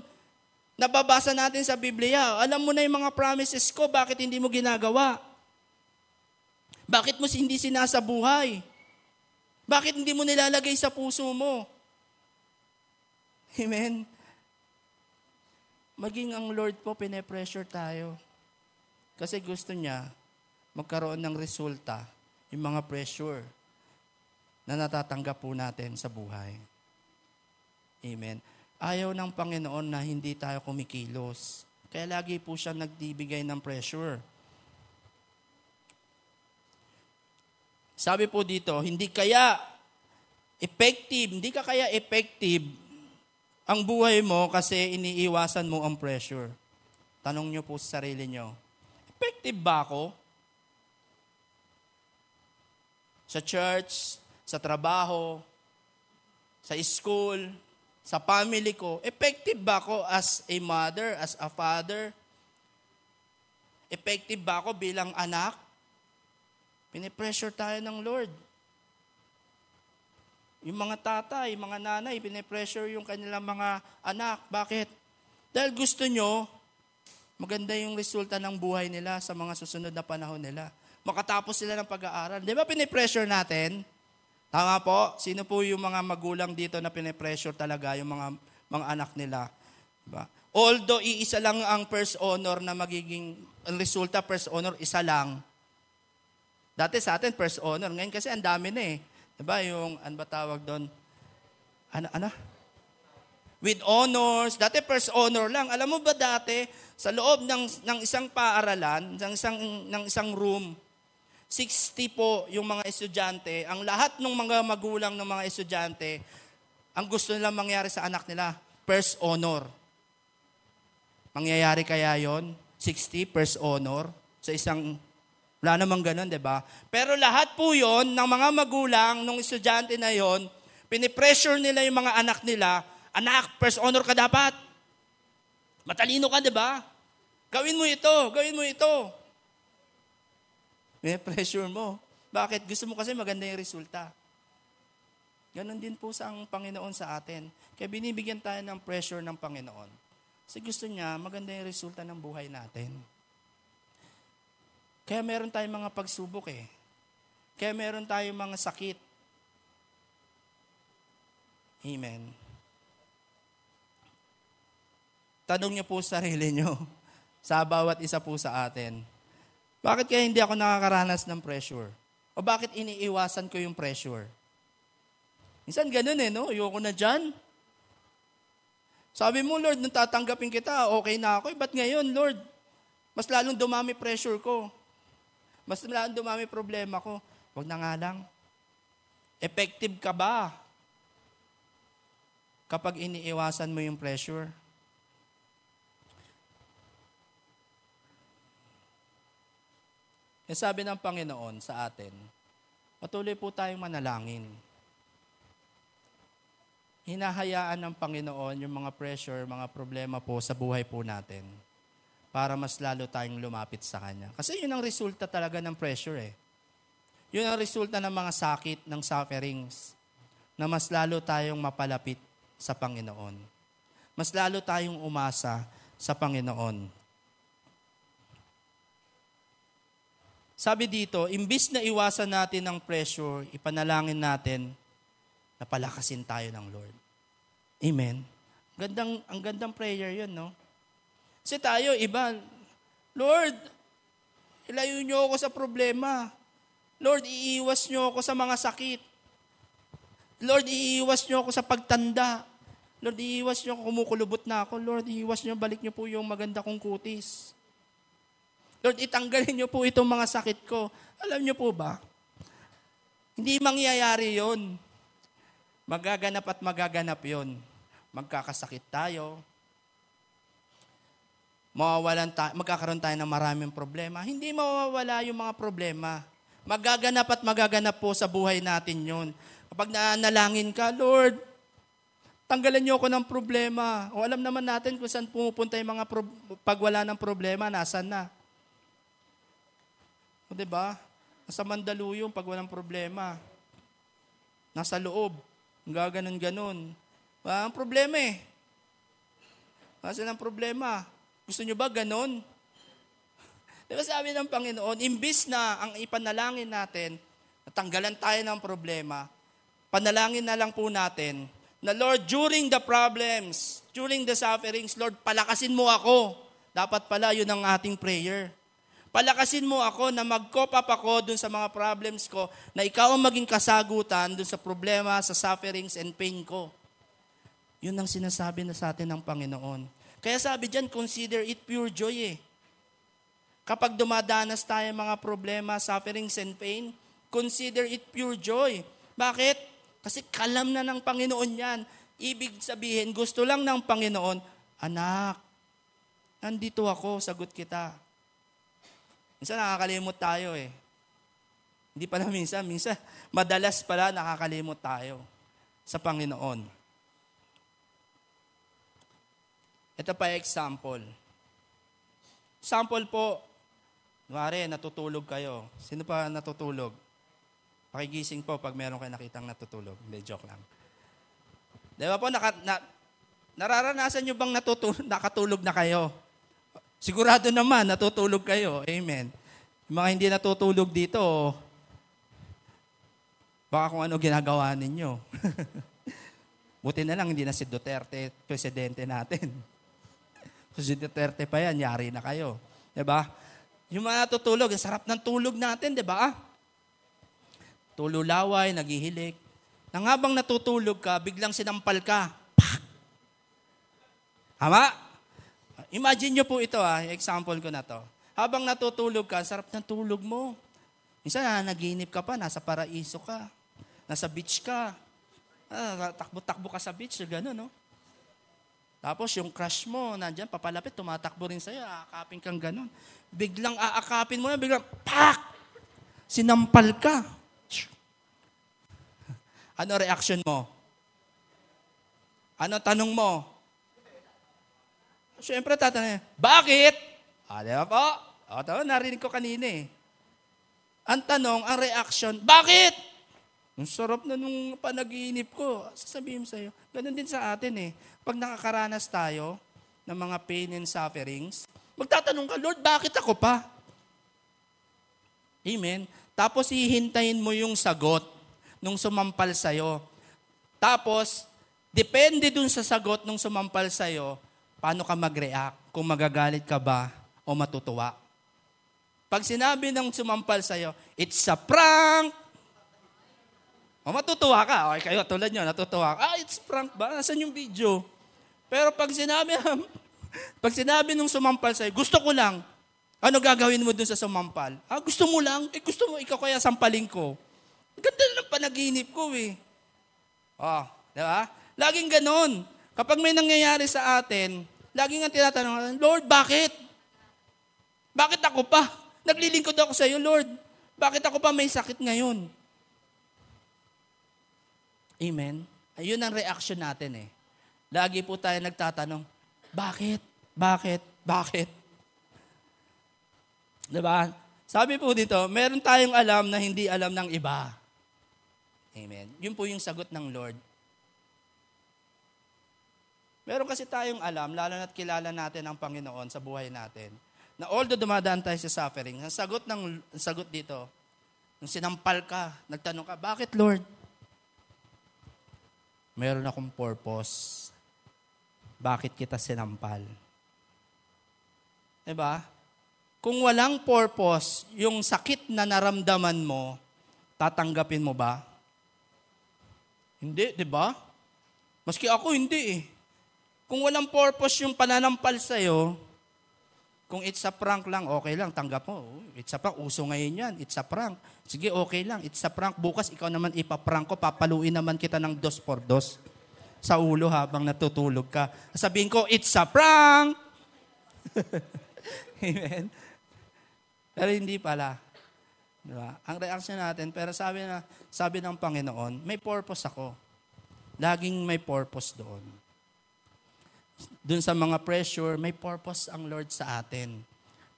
Nababasa natin sa Biblia, alam mo na yung mga promises ko, bakit hindi mo ginagawa? Bakit mo hindi sinasabuhay? Bakit hindi mo nilalagay sa puso mo? Amen? Maging ang Lord po, pinipressure tayo. Kasi gusto niya magkaroon ng resulta yung mga pressure na natatanggap po natin sa buhay. Amen. Ayaw ng Panginoon na hindi tayo kumikilos. Kaya lagi po siya nagbibigay ng pressure. Sabi po dito, hindi ka kaya effective ang buhay mo kasi iniiwasan mo ang pressure. Tanong nyo po sa sarili nyo, effective ba ako? Sa church, sa trabaho, sa school, sa family ko, effective ba ako as a mother, as a father? Effective ba ako bilang anak? Pinipressure tayo ng Lord. Yung mga tatay, mga nanay, pinipressure yung kanilang mga anak. Bakit? Dahil gusto nyo, maganda yung resulta ng buhay nila sa mga susunod na panahon nila. Makatapos sila ng pag-aaral. Di ba pinipressure natin? Tama po? Sino po yung mga magulang dito na pinipressure talaga yung mga anak nila? Diba? Although iisa lang ang first honor na magiging resulta, first honor, isa lang. Dati sa atin, first honor. Ngayon kasi ang dami na eh. Diba yung, ano ba tawag doon? Ano? With honors. Dati first honor lang. Alam mo ba dati, sa loob ng isang paaralan, ng isang room, 60 po yung mga estudyante, ang lahat ng mga magulang ng mga estudyante, ang gusto nilang mangyari sa anak nila, first honor. Mangyayari kaya yon? 60, first honor? Sa isang, wala namang ganun, diba? Pero lahat po yon ng mga magulang, ng estudyante na yon, pinipressure nila yung mga anak nila, anak, first honor ka dapat. Matalino ka, diba? Gawin mo ito. Pinipressure mo. Bakit? Gusto mo kasi maganda yung resulta. Ganon din po sa ang Panginoon sa atin. Kaya binibigyan tayo ng pressure ng Panginoon. Kasi gusto niya, maganda yung resulta ng buhay natin. Kaya meron tayong mga pagsubok eh. Kaya meron tayong mga sakit. Amen. Tanong niyo po sa sarili niyo sa bawat isa po sa atin. Bakit kaya hindi ako nakakaranas ng pressure? O bakit iniiwasan ko yung pressure? Minsan ganun eh, no? Ayoko na dyan. Sabi mo, Lord, nung tatanggapin kita, okay na ako. Ba't ngayon, Lord? Mas lalong dumami pressure ko. Mas lalong dumami problema ko. Huwag na nga lang. Effective ka ba? Kapag iniiwasan mo yung pressure. Sabi ng Panginoon sa atin, o Patuloy po tayong manalangin. Hinahayaan ng Panginoon yung mga pressure, mga problema po sa buhay po natin para mas lalo tayong lumapit sa Kanya. Kasi yun ang resulta talaga ng pressure eh. Yun ang resulta ng mga sakit, ng sufferings, na mas lalo tayong mapalapit sa Panginoon. Mas lalo tayong umasa sa Panginoon. Sabi dito, imbis na iwasan natin ang pressure, ipanalangin natin na palakasin tayo ng Lord. Amen? Ang gandang prayer yun, no? Kasi tayo, iba, Lord, ilayo niyo ako sa problema. Lord, iiwas niyo ako sa mga sakit. Lord, iiwas niyo ako sa pagtanda. Lord, iiwas niyo ako, kumukulubot na ako. Lord, iiwas niyo, balik niyo po yung maganda kong kutis. Lord, itanggalin niyo po itong mga sakit ko. Alam niyo po ba? Hindi mangyayari yon. Magaganap at magaganap yon. Magkakasakit tayo. Magkakaroon tayo ng maraming problema. Hindi mawawala yung mga problema. Magaganap at magaganap po sa buhay natin yon. Kapag nanalangin ka, Lord, tanggalan niyo ako ng problema. O alam naman natin kung saan pumupunta yung mga pagwala ng problema, nasan na. O diba? Nasa Mandaluyong pag walang problema. Nasa loob. Gaganon-ganon. Ang problema eh. Kasi ng problema. Gusto nyo ba ganon? Diba sabi ng Panginoon, imbis na ang ipanalangin natin, natanggalan tayo ng problema, panalangin na lang po natin na Lord, during the problems, during the sufferings, Lord, palakasin mo ako. Dapat pala yun ang ating prayer. Palakasin mo ako na mag-cop up ako dun sa mga problems ko, na ikaw ang maging kasagutan dun sa problema, sa sufferings and pain ko. Yun ang sinasabi na sa atin ng Panginoon. Kaya sabi dyan, consider it pure joy eh. Kapag dumadanas tayo mga problema, sufferings and pain, consider it pure joy. Bakit? Kasi kalam na ng Panginoon yan. Ibig sabihin, gusto lang ng Panginoon, anak, nandito ako, sagot kita. Minsan nakakalimot tayo eh. Hindi pala minsan, madalas pala nakakalimot tayo sa Panginoon. Ito pa example. Sample po, kunwari, natutulog kayo. Sino pa natutulog? Pakigising po pag meron kayo nakitang natutulog. Hindi, joke lang. Diba po, nararanasan nyo bang nakatulog na kayo? Sigurado naman, natutulog kayo. Amen. Yung mga hindi natutulog dito, baka kung ano ginagawa ninyo. Buti na lang, hindi na si Duterte, presidente natin. So, si Duterte pa yan, yari na kayo. Diba? Yung mga natutulog, ang sarap ng tulog natin, diba? Tululaway, naghihilik. Nang habang natutulog ka, biglang sinampal ka. Pak! Hama? Imagine nyo po ito example ko na to. Habang natutulog ka, sarap ng tulog mo. Minsan naginip ka pa, nasa paraiso ka, nasa beach ka, takbo-takbo ka sa beach, gano'n, no? Tapos yung crush mo, nandyan, papalapit, tumatakbo rin sa'yo, aakapin kang gano'n. Biglang aakapin mo na, biglang, pak! Sinampal ka. Ano reaction mo? Ano tanong mo? Siyempre, tatanungin, bakit? Diba po? Narinig ko kanina eh. Ang tanong, ang reaction, bakit? Ang sarap na nung panaginip ko. Sasabihin sa'yo, ganun din sa atin eh. Pag nakakaranas tayo ng mga pain and sufferings, magtatanong ka, Lord, bakit ako pa? Amen? Tapos, hihintayin mo yung sagot nung sumampal sa'yo. Tapos, depende dun sa sagot nung sumampal sa'yo, paano ka mag-react? Kung magagalit ka ba o matutuwa? Pag sinabi ng sumampal sa'yo, it's a prank! O matutuwa ka. Okay kayo, tulad nyo, natutuwa ka. It's prank ba? Nasaan yung video? Pero pag sinabi ng sumampal sa'yo, gusto ko lang, ano gagawin mo dun sa sumampal? Gusto mo lang? Gusto mo, ikaw kaya sampalin ko. Ganda lang panaginip ko eh. Diba? Laging ganun. Kapag may nangyayari sa atin, laging ang tinatanong, Lord, bakit? Bakit ako pa? Naglilingkod ako sa iyo, Lord. Bakit ako pa may sakit ngayon? Amen? Ayun ang reaction natin eh. Lagi po tayo nagtatanong, bakit? Bakit? Bakit? Diba? Sabi po dito, meron tayong alam na hindi alam ng iba. Amen. Yun po yung sagot ng Lord. Meron kasi tayong alam, lalo na't kilala natin ang Panginoon sa buhay natin, na although dumadaan tayo sa suffering, ang sagot dito, nung sinampal ka, nagtanong ka, bakit Lord? Meron akong purpose. Bakit kita sinampal? Diba? Kung walang purpose, yung sakit na naramdaman mo, tatanggapin mo ba? Hindi, diba? Maski ako, hindi eh. Kung walang purpose yung pananampal sa'yo, kung it's a prank lang, okay lang, tanggap mo. It's a prank, uso ngayon yan, it's a prank. Sige, okay lang, it's a prank. Bukas, ikaw naman ipaprank ko, papaluin naman kita ng 2x2 sa ulo habang natutulog ka. Sabihin ko, it's a prank! Amen? Pero hindi pala. Diba? Ang reaction natin, pero sabi ng Panginoon, may purpose ako. Laging may purpose doon. Doon sa mga pressure, may purpose ang Lord sa atin.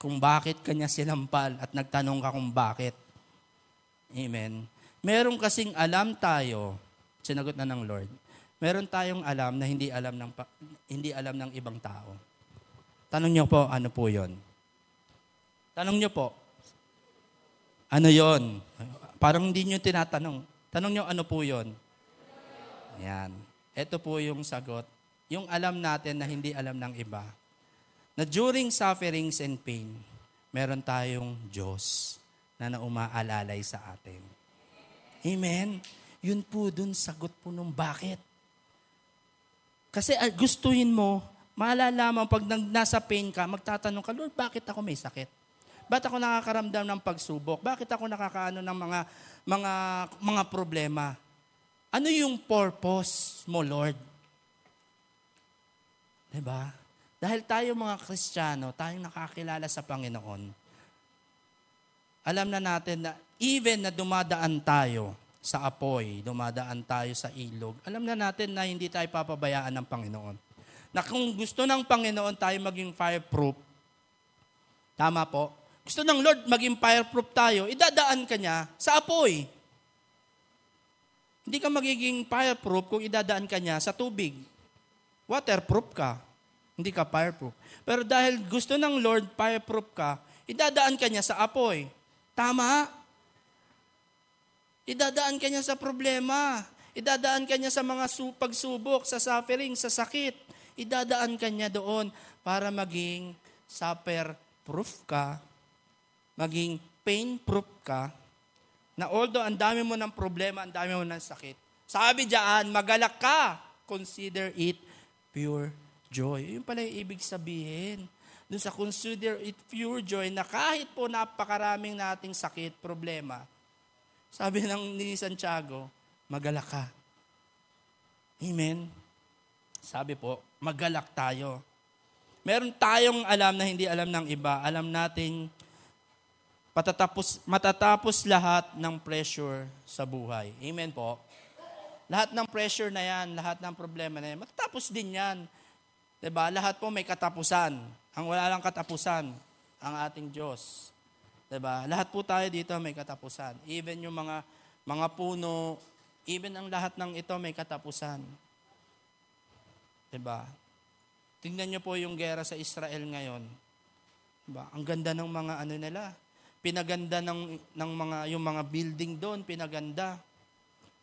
Kung bakit kanya sinampal at nagtanong ka kung bakit. Amen. Meron kasing alam tayo, sinagot na ng Lord. Meron tayong alam na hindi alam ng ibang tao. Tanong niyo po, ano po 'yon? Tanong niyo po. Ano 'yon? Parang hindi niyo tinatanong. Tanong niyo, ano po 'yon? Ayan. Ito po yung sagot. Yung alam natin na hindi alam ng iba. Na during sufferings and pain, meron tayong Diyos na naumaalalay sa atin. Amen? Yun po dun, sagot po nung bakit. Kasi gustuhin mo, malalaman pag nasa pain ka, magtatanong ka, Lord, bakit ako may sakit? Bakit ako nakakaramdam ng pagsubok? Bakit ako nakakaano ng mga problema? Ano yung purpose mo, Lord? Diba? Dahil tayo mga Kristiyano, tayong nakakilala sa Panginoon, alam na natin na even na dumadaan tayo sa apoy, dumadaan tayo sa ilog, alam na natin na hindi tayo papabayaan ng Panginoon. Na kung gusto ng Panginoon tayo maging fireproof, tama po, gusto ng Lord maging fireproof tayo, idadaan ka niya sa apoy. Hindi ka magiging fireproof kung idadaan ka niya sa tubig. Waterproof ka, hindi ka fireproof. Pero dahil gusto ng Lord, fireproof ka, idadaan ka niya sa apoy. Tama? Idadaan ka niya sa problema. Idadaan ka niya sa mga pagsubok, sa suffering, sa sakit. Idadaan ka niya doon para maging suffer-proof ka, maging pain-proof ka, na although ang dami mo ng problema, ang dami mo ng sakit, sabi diyan, magalak ka, consider it pure joy. Yun pala yung ibig sabihin. Doon sa consider it pure joy na kahit po napakaraming nating sakit, problema, sabi ni Santiago, magalak ka. Amen? Sabi po, magalak tayo. Meron tayong alam na hindi alam ng iba. Alam natin, matatapos lahat ng pressure sa buhay. Amen po? Lahat ng pressure na yan, lahat ng problema na yan, matatapos din yan. Diba? Lahat po may katapusan. Ang wala lang katapusan, ang ating Diyos. Diba? Lahat po tayo dito may katapusan. Even yung mga puno, even ang lahat ng ito may katapusan. Diba? Tingnan nyo po yung gera sa Israel ngayon. Diba? Ang ganda ng mga ano nila. Pinaganda ng mga building doon, pinaganda.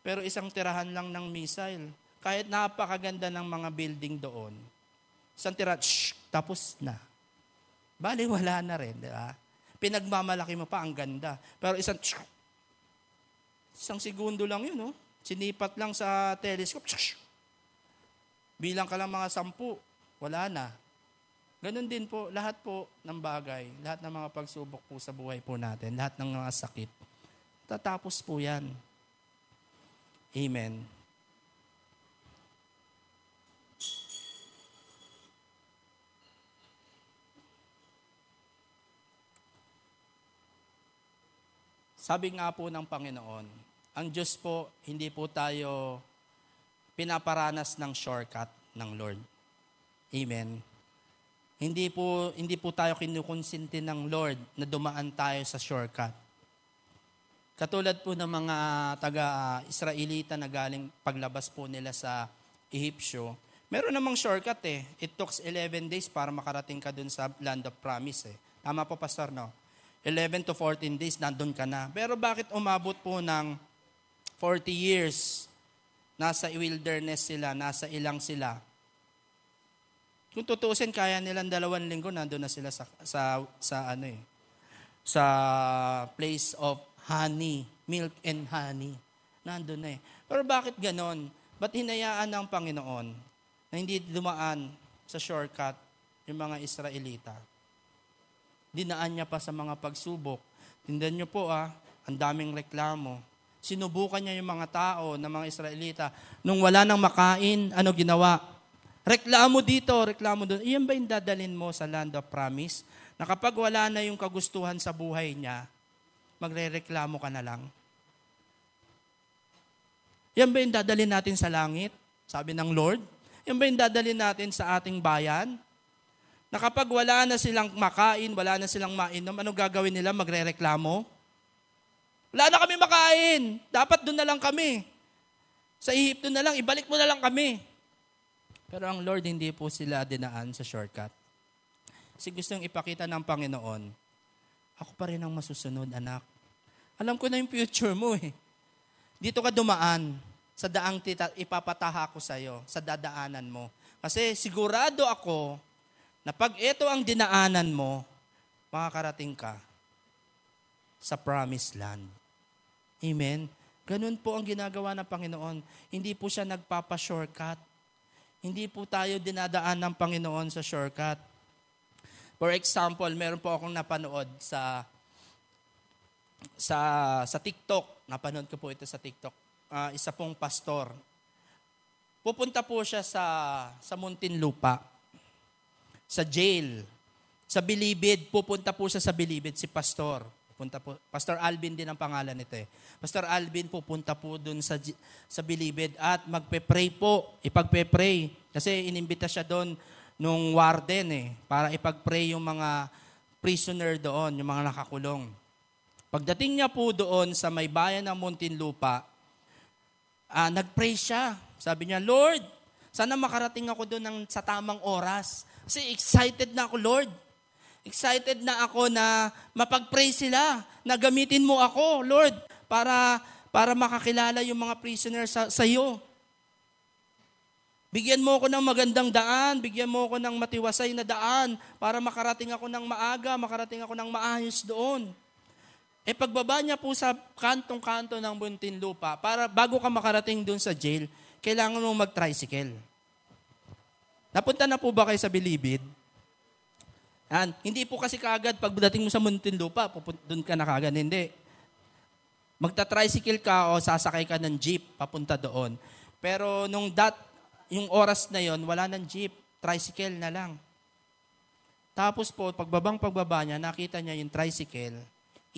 Pero isang tirahan lang ng missile. Kahit napakaganda ng mga building doon, isang tirahan, tapos na. Bali, wala na rin, di ba? Pinagmamalaki mo pa, ang ganda. Pero isang segundo lang yun, oh. Sinipat lang sa telescope, bilang ka lang mga 10, wala na. Ganun din po, lahat po ng bagay, lahat ng mga pagsubok po sa buhay po natin, lahat ng mga sakit, tatapos po yan. Amen. Sabi nga po ng Panginoon, ang Diyos po, hindi po tayo pinaparanas ng shortcut ng Lord. Amen. Hindi po tayo kinukonsinti ng Lord na dumaan tayo sa shortcut. Katulad po ng mga taga-Israelita na galing paglabas po nila sa Egyptio, meron namang shortcut eh. It took 11 days para makarating ka dun sa land of promise eh. Tama po, Pastor, no? 11 to 14 days, nandun ka na. Pero bakit umabot po ng 40 years? Nasa wilderness sila, nasa ilang sila. Kung tutuusin, kaya nilang 2 linggo, nandun na sila sa place of honey, milk and honey. Nandun na eh. Pero bakit ganon? Ba't hinayaan ng Panginoon na hindi dumaan sa shortcut yung mga Israelita? Dinaan niya pa sa mga pagsubok. Tindan niyo po ang daming reklamo. Sinubukan niya yung mga tao ng mga Israelita. Nung wala nang makain, ano ginawa? Reklamo dito, reklamo doon. Iyan ba yung dadalin mo sa land of promise? Na kapag wala na yung kagustuhan sa buhay niya, magre-reklamo ka na lang. Iyan ba yung dadalin natin sa langit? Sabi ng Lord. Iyan ba yung dadalin natin sa ating bayan? Na kapag wala na silang makain, wala na silang mainom, ano gagawin nila? Magre-reklamo? Wala na kami makain. Dapat doon na lang kami. Sa Egypto na lang, ibalik mo na lang kami. Pero ang Lord, hindi po sila dinaan sa shortcut. Kasi gusto niyang ipakita ng Panginoon, ako pa rin ang masusunod, anak. Alam ko na yung future mo eh. Dito ka dumaan sa daang ipapataha ko sa'yo, sa dadaanan mo. Kasi sigurado ako na pag ito ang dinaanan mo, makakarating ka sa promised land. Amen? Ganun po ang ginagawa ng Panginoon. Hindi po siya nagpapa-shortcut. Hindi po tayo dinadaan ng Panginoon sa shortcut. For example, meron po akong napanood sa TikTok. Napanood ko po ito sa TikTok. Isa pong pastor. Pupunta po siya sa Muntinlupa, sa jail, sa Bilibid. Pupunta po siya sa Bilibid, si pastor. Pastor Alvin din ang pangalan nito eh. Pastor Alvin pupunta po doon sa Bilibid at magpe-pray po, ipagpe-pray. Kasi inimbita siya doon nung warden eh, para ipag-pray yung mga prisoner doon, yung mga nakakulong. Pagdating niya po doon sa may bayan ng Muntinlupa, nag-pray siya. Sabi niya, Lord, sana makarating ako doon sa tamang oras. Kasi excited na ako, Lord. Excited na ako na mapag-pray sila, na gamitin mo ako, Lord, para makakilala yung mga prisoner sa iyo. Bigyan mo ako ng magandang daan, bigyan mo ako ng matiwasay na daan para makarating ako ng maaga, makarating ako ng maayos doon. Pagbaba niya po sa kantong-kanto ng Muntinlupa, para bago ka makarating doon sa jail, kailangan mo mag-tricycle. Napunta na po ba kayo sa Bilibid? Yan. Hindi po kasi kaagad, pagdating mo sa Muntinlupa, doon ka na kaagad. Hindi. Magta-tricycle ka o sasakay ka ng jeep papunta doon. Pero yung oras na yon, wala ng jeep. Tricycle na lang. Tapos po, pagbaba niya, nakita niya yung tricycle.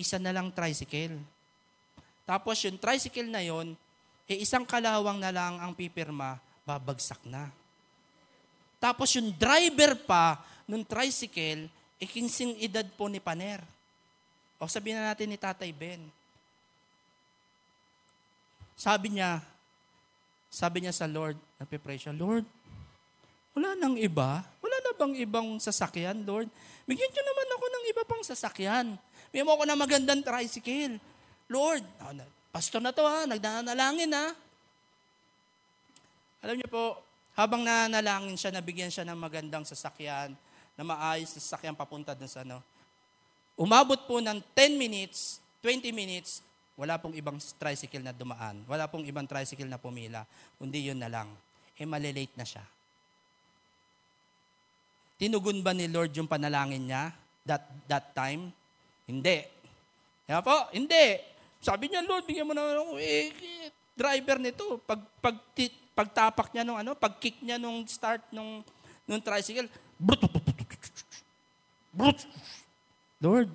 Isa na lang tricycle. Tapos yung tricycle na yon, isang kalawang na lang ang pipirma, babagsak na. Tapos yung driver pa, nung tricycle, 15 edad po ni Paner. O sabihin na natin ni Tatay Ben. Sabi niya sa Lord, nagpe-pray siya, Lord, wala nang iba? Wala na bang ibang sasakyan, Lord? Bigyan niyo naman ako ng iba pang sasakyan. Bigyan mo ako ng magandang tricycle. Lord, pastor na to nagdanalangin Alam niyo po, habang nanalangin siya, nabigyan siya ng magandang sasakyan, na maayos na sasakyan papunta dun sa Umabot po ng 10 minutes, 20 minutes, wala pong ibang tricycle na dumaan. Wala pong ibang tricycle na pumila. Kundi yun na lang. Malilate na siya. Tinugon ba ni Lord yung panalangin niya that time? Hindi. Kaya po, hindi. Sabi niya, Lord, bigyan mo na driver nito. Pagtapak niya nung pagkick niya nung start nung tricycle, Lord,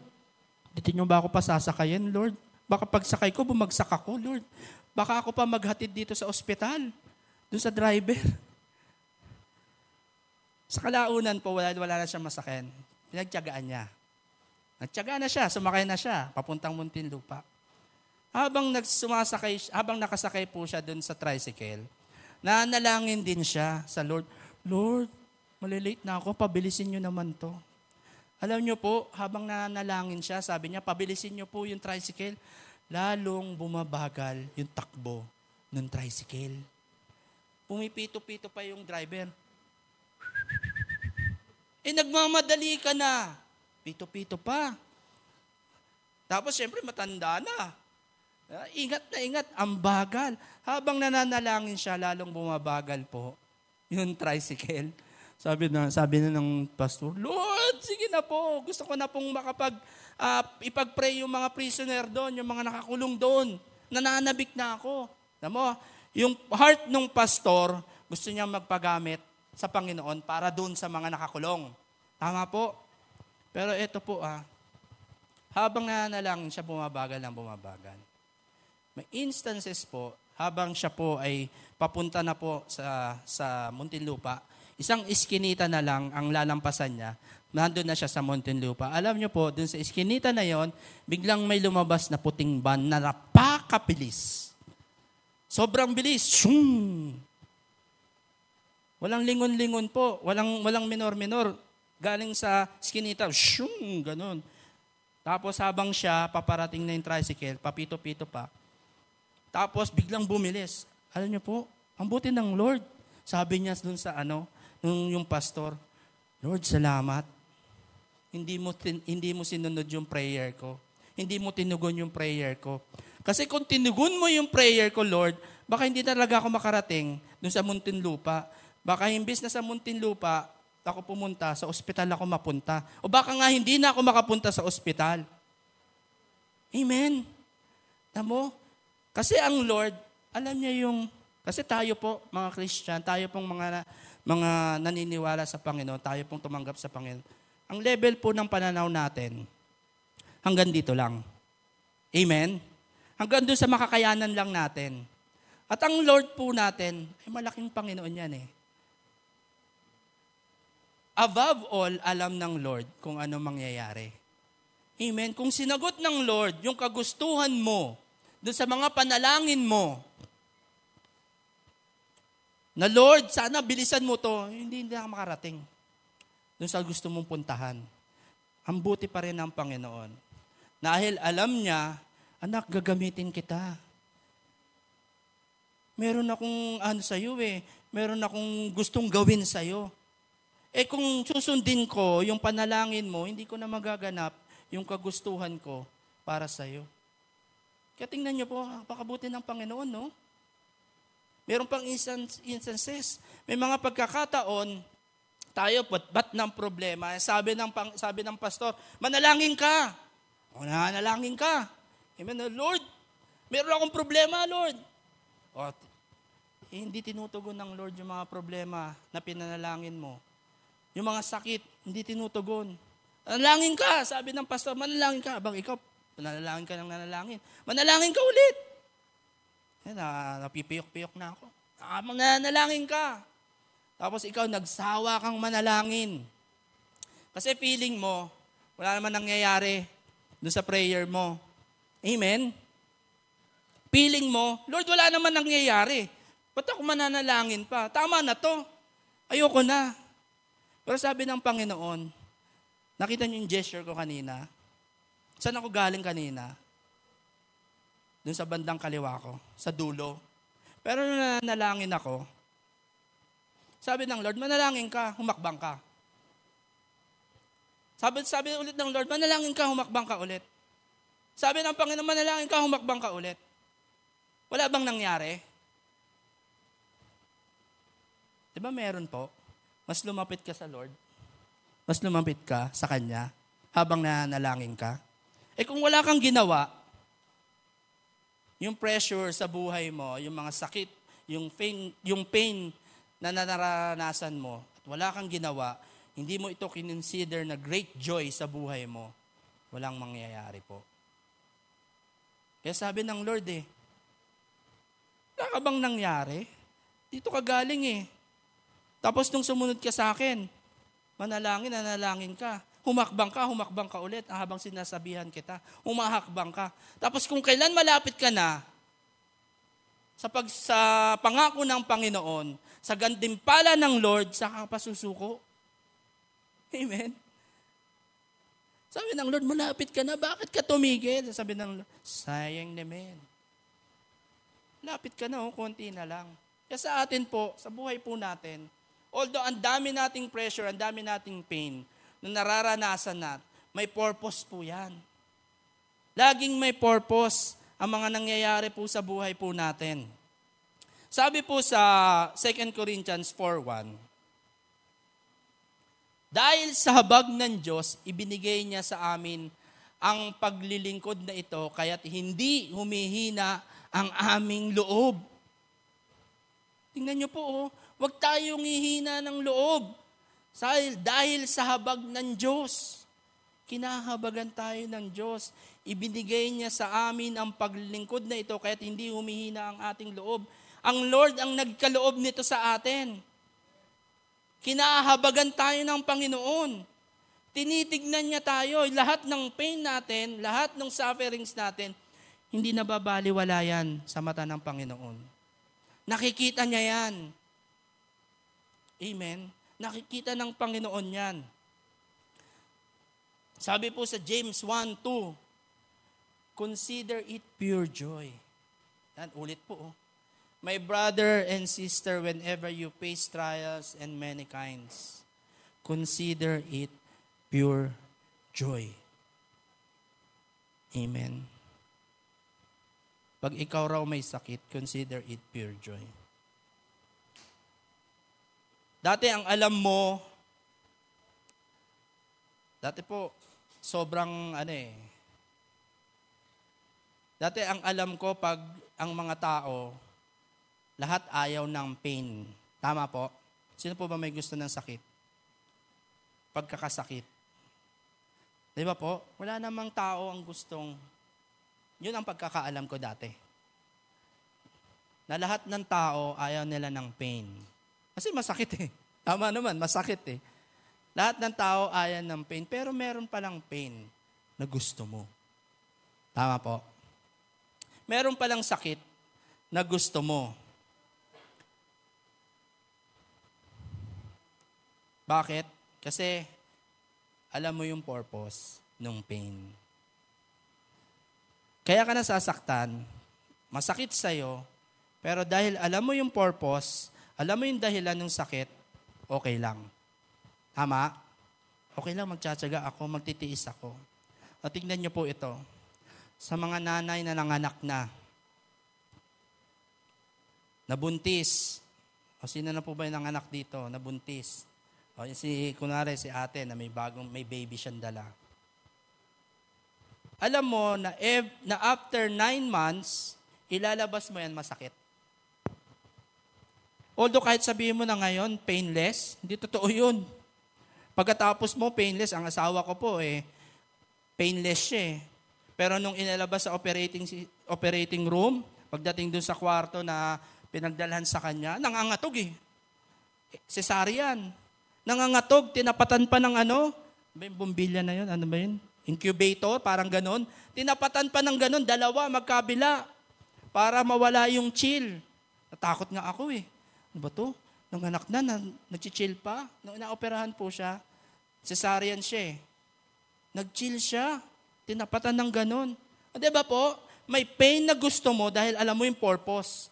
dito niyo ba ako pa sasakayin, Lord? Baka pagsakay ko, bumagsak ako, Lord. Baka ako pa maghatid dito sa ospital. doon sa driver. Sa kalaunan po, wala na siyang masakyan. Pinagtiyagaan niya. Nagtiyaga na siya, sumakay na siya, papuntang Muntinlupa. Habang nakasakay po siya doon sa tricycle, nanalangin din siya sa Lord, Lord, malilate na ako, pabilisin niyo naman to. Alam niyo po, habang nanalangin siya, sabi niya, pabilisin niyo po yung tricycle, lalong bumabagal yung takbo ng tricycle. Pumipito-pito pa yung driver. Nagmamadali ka na. Pito-pito pa. Tapos syempre matanda na. Ingat na ingat, ang bagal. Habang nananalangin siya, lalong bumabagal po yung tricycle. Sabi na ng pastor, Lord, sige na po. Gusto ko na pong ipag-pray yung mga prisoner doon, yung mga nakakulong doon. Nananabik na ako. Alam mo, yung heart ng pastor, gusto niya magpagamit sa Panginoon para doon sa mga nakakulong. Tama po. Pero ito po habang nananalangin siya, bumabagal ng bumabagal. May instances po, habang siya po ay papunta na po sa Muntinlupa, isang iskinita na lang ang lalampasan niya, nandun na siya sa Muntinlupa. Alam niyo po, dun sa iskinita na yon, biglang may lumabas na puting van na napakabilis. Sobrang bilis. Shung! Walang lingon-lingon po. Walang minor-minor. Galing sa iskinita. Shung! Ganun. Tapos habang siya, paparating na yung tricycle, papito-pito pa. Tapos biglang bumilis. Alam niyo po, ang buti ng Lord. Sabi niya doon sa yung pastor, Lord, salamat. Hindi mo sinunod yung prayer ko. Hindi mo tinugon yung prayer ko. Kasi kung tinugon mo yung prayer ko, Lord, baka hindi talaga ako makarating doon sa Muntinlupa. Baka imbis na sa Muntinlupa, ako pumunta, sa ospital ako mapunta. O baka nga hindi na ako makapunta sa ospital. Amen. Tamo? Kasi ang Lord, alam niya yung, kasi tayo po mga Christian, tayo pong mga naniniwala sa Panginoon, tayo pong tumanggap sa Panginoon. Ang level po ng pananaw natin, hanggang dito lang. Amen? Hanggang doon sa makakayanan lang natin. At ang Lord po natin, ay malaking Panginoon yan eh. Above all, alam ng Lord kung ano mangyayari. Amen? Kung sinagot ng Lord yung kagustuhan mo, doon sa mga panalangin mo, na Lord, sana bilisan mo to, hindi na makarating doon sa gusto mong puntahan. Ang buti pa rin ng Panginoon. Dahil alam niya, anak, gagamitin kita. Meron akong sa'yo eh. Meron akong gustong gawin sa'yo. Kung susundin ko yung panalangin mo, hindi ko na magaganap yung kagustuhan ko para sa'yo. Kaya tingnan niyo po, napakabuti ng Panginoon, no? Meron pang instances. May mga pagkakataon, tayo, bat ng problema. Sabi ng pastor, manalangin ka. O, nanalangin ka. Amen. Lord, meron akong problema, Lord. Hindi tinutugon ng Lord yung mga problema na pinanalangin mo. Yung mga sakit, hindi tinutugon. Manalangin ka. Sabi ng pastor, manalangin ka. Abang ikaw, manalangin ka ng nanalangin. Manalangin ka ulit. Napipiyok-piyok na ako. Manalangin ka. Tapos ikaw, nagsawa kang manalangin. Kasi feeling mo, wala naman nangyayari doon sa prayer mo. Amen? Feeling mo, Lord, wala naman nangyayari. Ba't ako mananalangin pa? Tama na to. Ayoko na. Pero sabi ng Panginoon, nakita niyo yung gesture ko kanina? Saan ako galing kanina? Doon sa bandang kaliwa ko, sa dulo. Pero nanalangin ako, sabi ng Lord, manalangin ka, humakbang ka. Sabi ulit ng Lord, manalangin ka, humakbang ka ulit. Sabi ng Panginoon, manalangin ka, humakbang ka ulit. Wala bang nangyari? Diba meron po? Mas lumapit ka sa Lord, mas lumapit ka sa Kanya habang nanalangin ka. Kung wala kang ginawa, yung pressure sa buhay mo, yung mga sakit, yung pain na naranasan mo, at wala kang ginawa, hindi mo ito kinonsider na great joy sa buhay mo, walang mangyayari po. Kaya sabi ng Lord wala ka bang nangyari? dito ka galing eh. Tapos nung sumunod ka sa akin, manalangin ka. Humakbang ka ulit habang sinasabihan kita. Humahakbang ka. Tapos kung kailan malapit ka na, sa pangako ng Panginoon, sa gantimpala ng Lord, saka pa susuko. Amen? Sabi ng Lord, malapit ka na, bakit ka tumigil? Sabi ng Lord, sayang naman. Malapit ka na, konti na lang. Kaya sa atin po, sa buhay po natin, although ang dami nating pressure, ang dami nating pain, na nararanasan natin, may purpose po yan. Laging may purpose ang mga nangyayari po sa buhay po natin. Sabi po sa 2 Corinthians 4:1, dahil sa habag ng Diyos, ibinigay niya sa amin ang paglilingkod na ito, kaya't hindi humihina ang aming loob. Tingnan niyo po, oh, huwag tayong hihina ng loob. Dahil sa habag ng Diyos, kinahabagan tayo ng Diyos. Ibinigay niya sa amin ang paglilingkod na ito, kaya't hindi humihina ang ating loob. Ang Lord ang nagkaloob nito sa atin. Kinahabagan tayo ng Panginoon. Tinitignan niya tayo. Lahat ng pain natin, lahat ng sufferings natin, hindi nababaliwala yan sa mata ng Panginoon. Nakikita niya yan. Amen. Nakikita ng Panginoon yan. Sabi po sa James 1:2, consider it pure joy. Yan, ulit po. Oh. My brother and sister, whenever you face trials and many kinds, consider it pure joy. Amen. Pag ikaw raw may sakit, consider it pure joy. Dati ang alam ko pag ang mga tao, lahat ayaw ng pain. Tama po? Sino po ba may gusto ng sakit? Pagkakasakit. Di ba po? Wala namang tao ang gustong, yun ang pagkakaalam ko dati. Na lahat ng tao ayaw nila ng pain. Kasi masakit eh. Tama naman, masakit eh. Lahat ng tao ayan ng pain, pero meron palang pain na gusto mo. Tama po. Meron palang sakit na gusto mo. Bakit? Kasi alam mo yung purpose ng pain. Kaya ka nasasaktan, masakit sa'yo, pero dahil alam mo yung purpose, alam mo yung dahilan ng sakit, okay lang. Tama? Okay lang, magtsatsaga ako, magtitiis ako. At tignan niyo po ito. Sa mga nanay na nanganak na, nabuntis, o sino na po ba yung nanganak dito, nabuntis? O kunwari si ate na may baby siyang dala. Alam mo na after 9 months, ilalabas mo yan masakit. Although kahit sabihin mo na ngayon, painless, hindi totoo yun. Pagkatapos mo, painless. Ang asawa ko po, painless siya. Pero nung inalabas sa operating room, pagdating dun sa kwarto na pinagdalhan sa kanya, nangangatog eh. Cesarean. Nangangatog, tinapatan pa ng ano? Bumbilya na yun, ano ba yun? Incubator, parang ganon. Tinapatan pa ng ganon, dalawa, magkabila. Para mawala yung chill. Natakot nga ako eh. Ano ba ito? Nung anak na, nag-chill pa. Nung inaoperahan po siya, cesarean siya eh. Nag-chill siya. Tinapatan ng ganun. O diba po? May pain na gusto mo dahil alam mo yung purpose.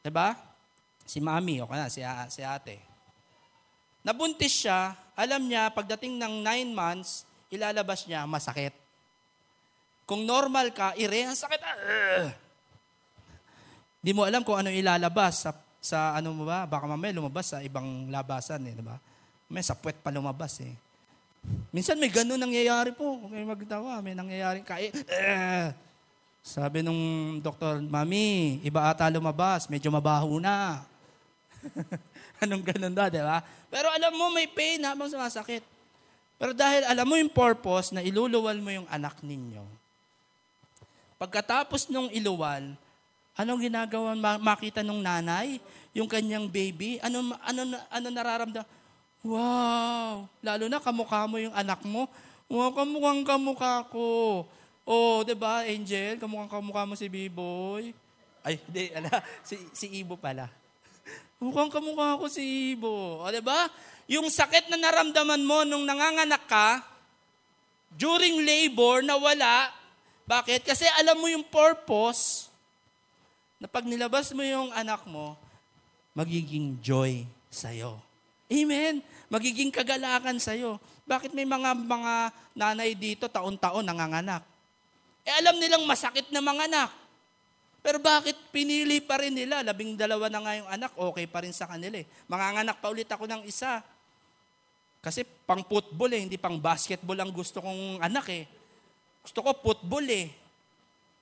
Diba? Si mami, o kana, si ate. Nabuntis siya, alam niya, pagdating ng 9 months, ilalabas niya, masakit. Kung normal ka, ang sakit. Hindi mo alam kung ano ilalabas sa ano mo ba, baka mamaya lumabas sa ibang labasan eh, diba? May sa puwet pa lumabas eh. Minsan may ganun nangyayari po, huwag kayo magtawa, may nangyayari sabi nung doktor, mami, iba ata lumabas, medyo mabaho na. Anong ganun da, diba? Pero alam mo may pain habang sumasakit. Pero dahil alam mo yung purpose na iluluwal mo yung anak ninyo, pagkatapos nung iluwal, anong ginagawa makita nung nanay? yung kanyang baby, ano nararamdaman? Wow! Lalo na kamukha mo yung anak mo. Wow, kamukhang kamukha ko. Oh, 'di ba, Angel? Kamukhang kamukha mo si Biboy. Ay, hindi, si Ibo pala. Mukhang kamukha ko si Ibo. O, 'di ba? Yung sakit na naramdaman mo nung nanganganak ka, during labor, nawala. Bakit? Kasi alam mo yung purpose na pag nilabas mo yung anak mo, magiging joy sa'yo. Amen? Magiging kagalakan sa'yo. Bakit may mga nanay dito taon-taon nanganganak? Eh, alam nilang masakit na manganak. Pero bakit pinili pa rin nila? 12 na nga yung anak, okay pa rin sa kanila eh. Manganganak pa ulit ako ng isa. Kasi pang football eh, hindi pang basketball ang gusto kong anak eh. Gusto ko football eh.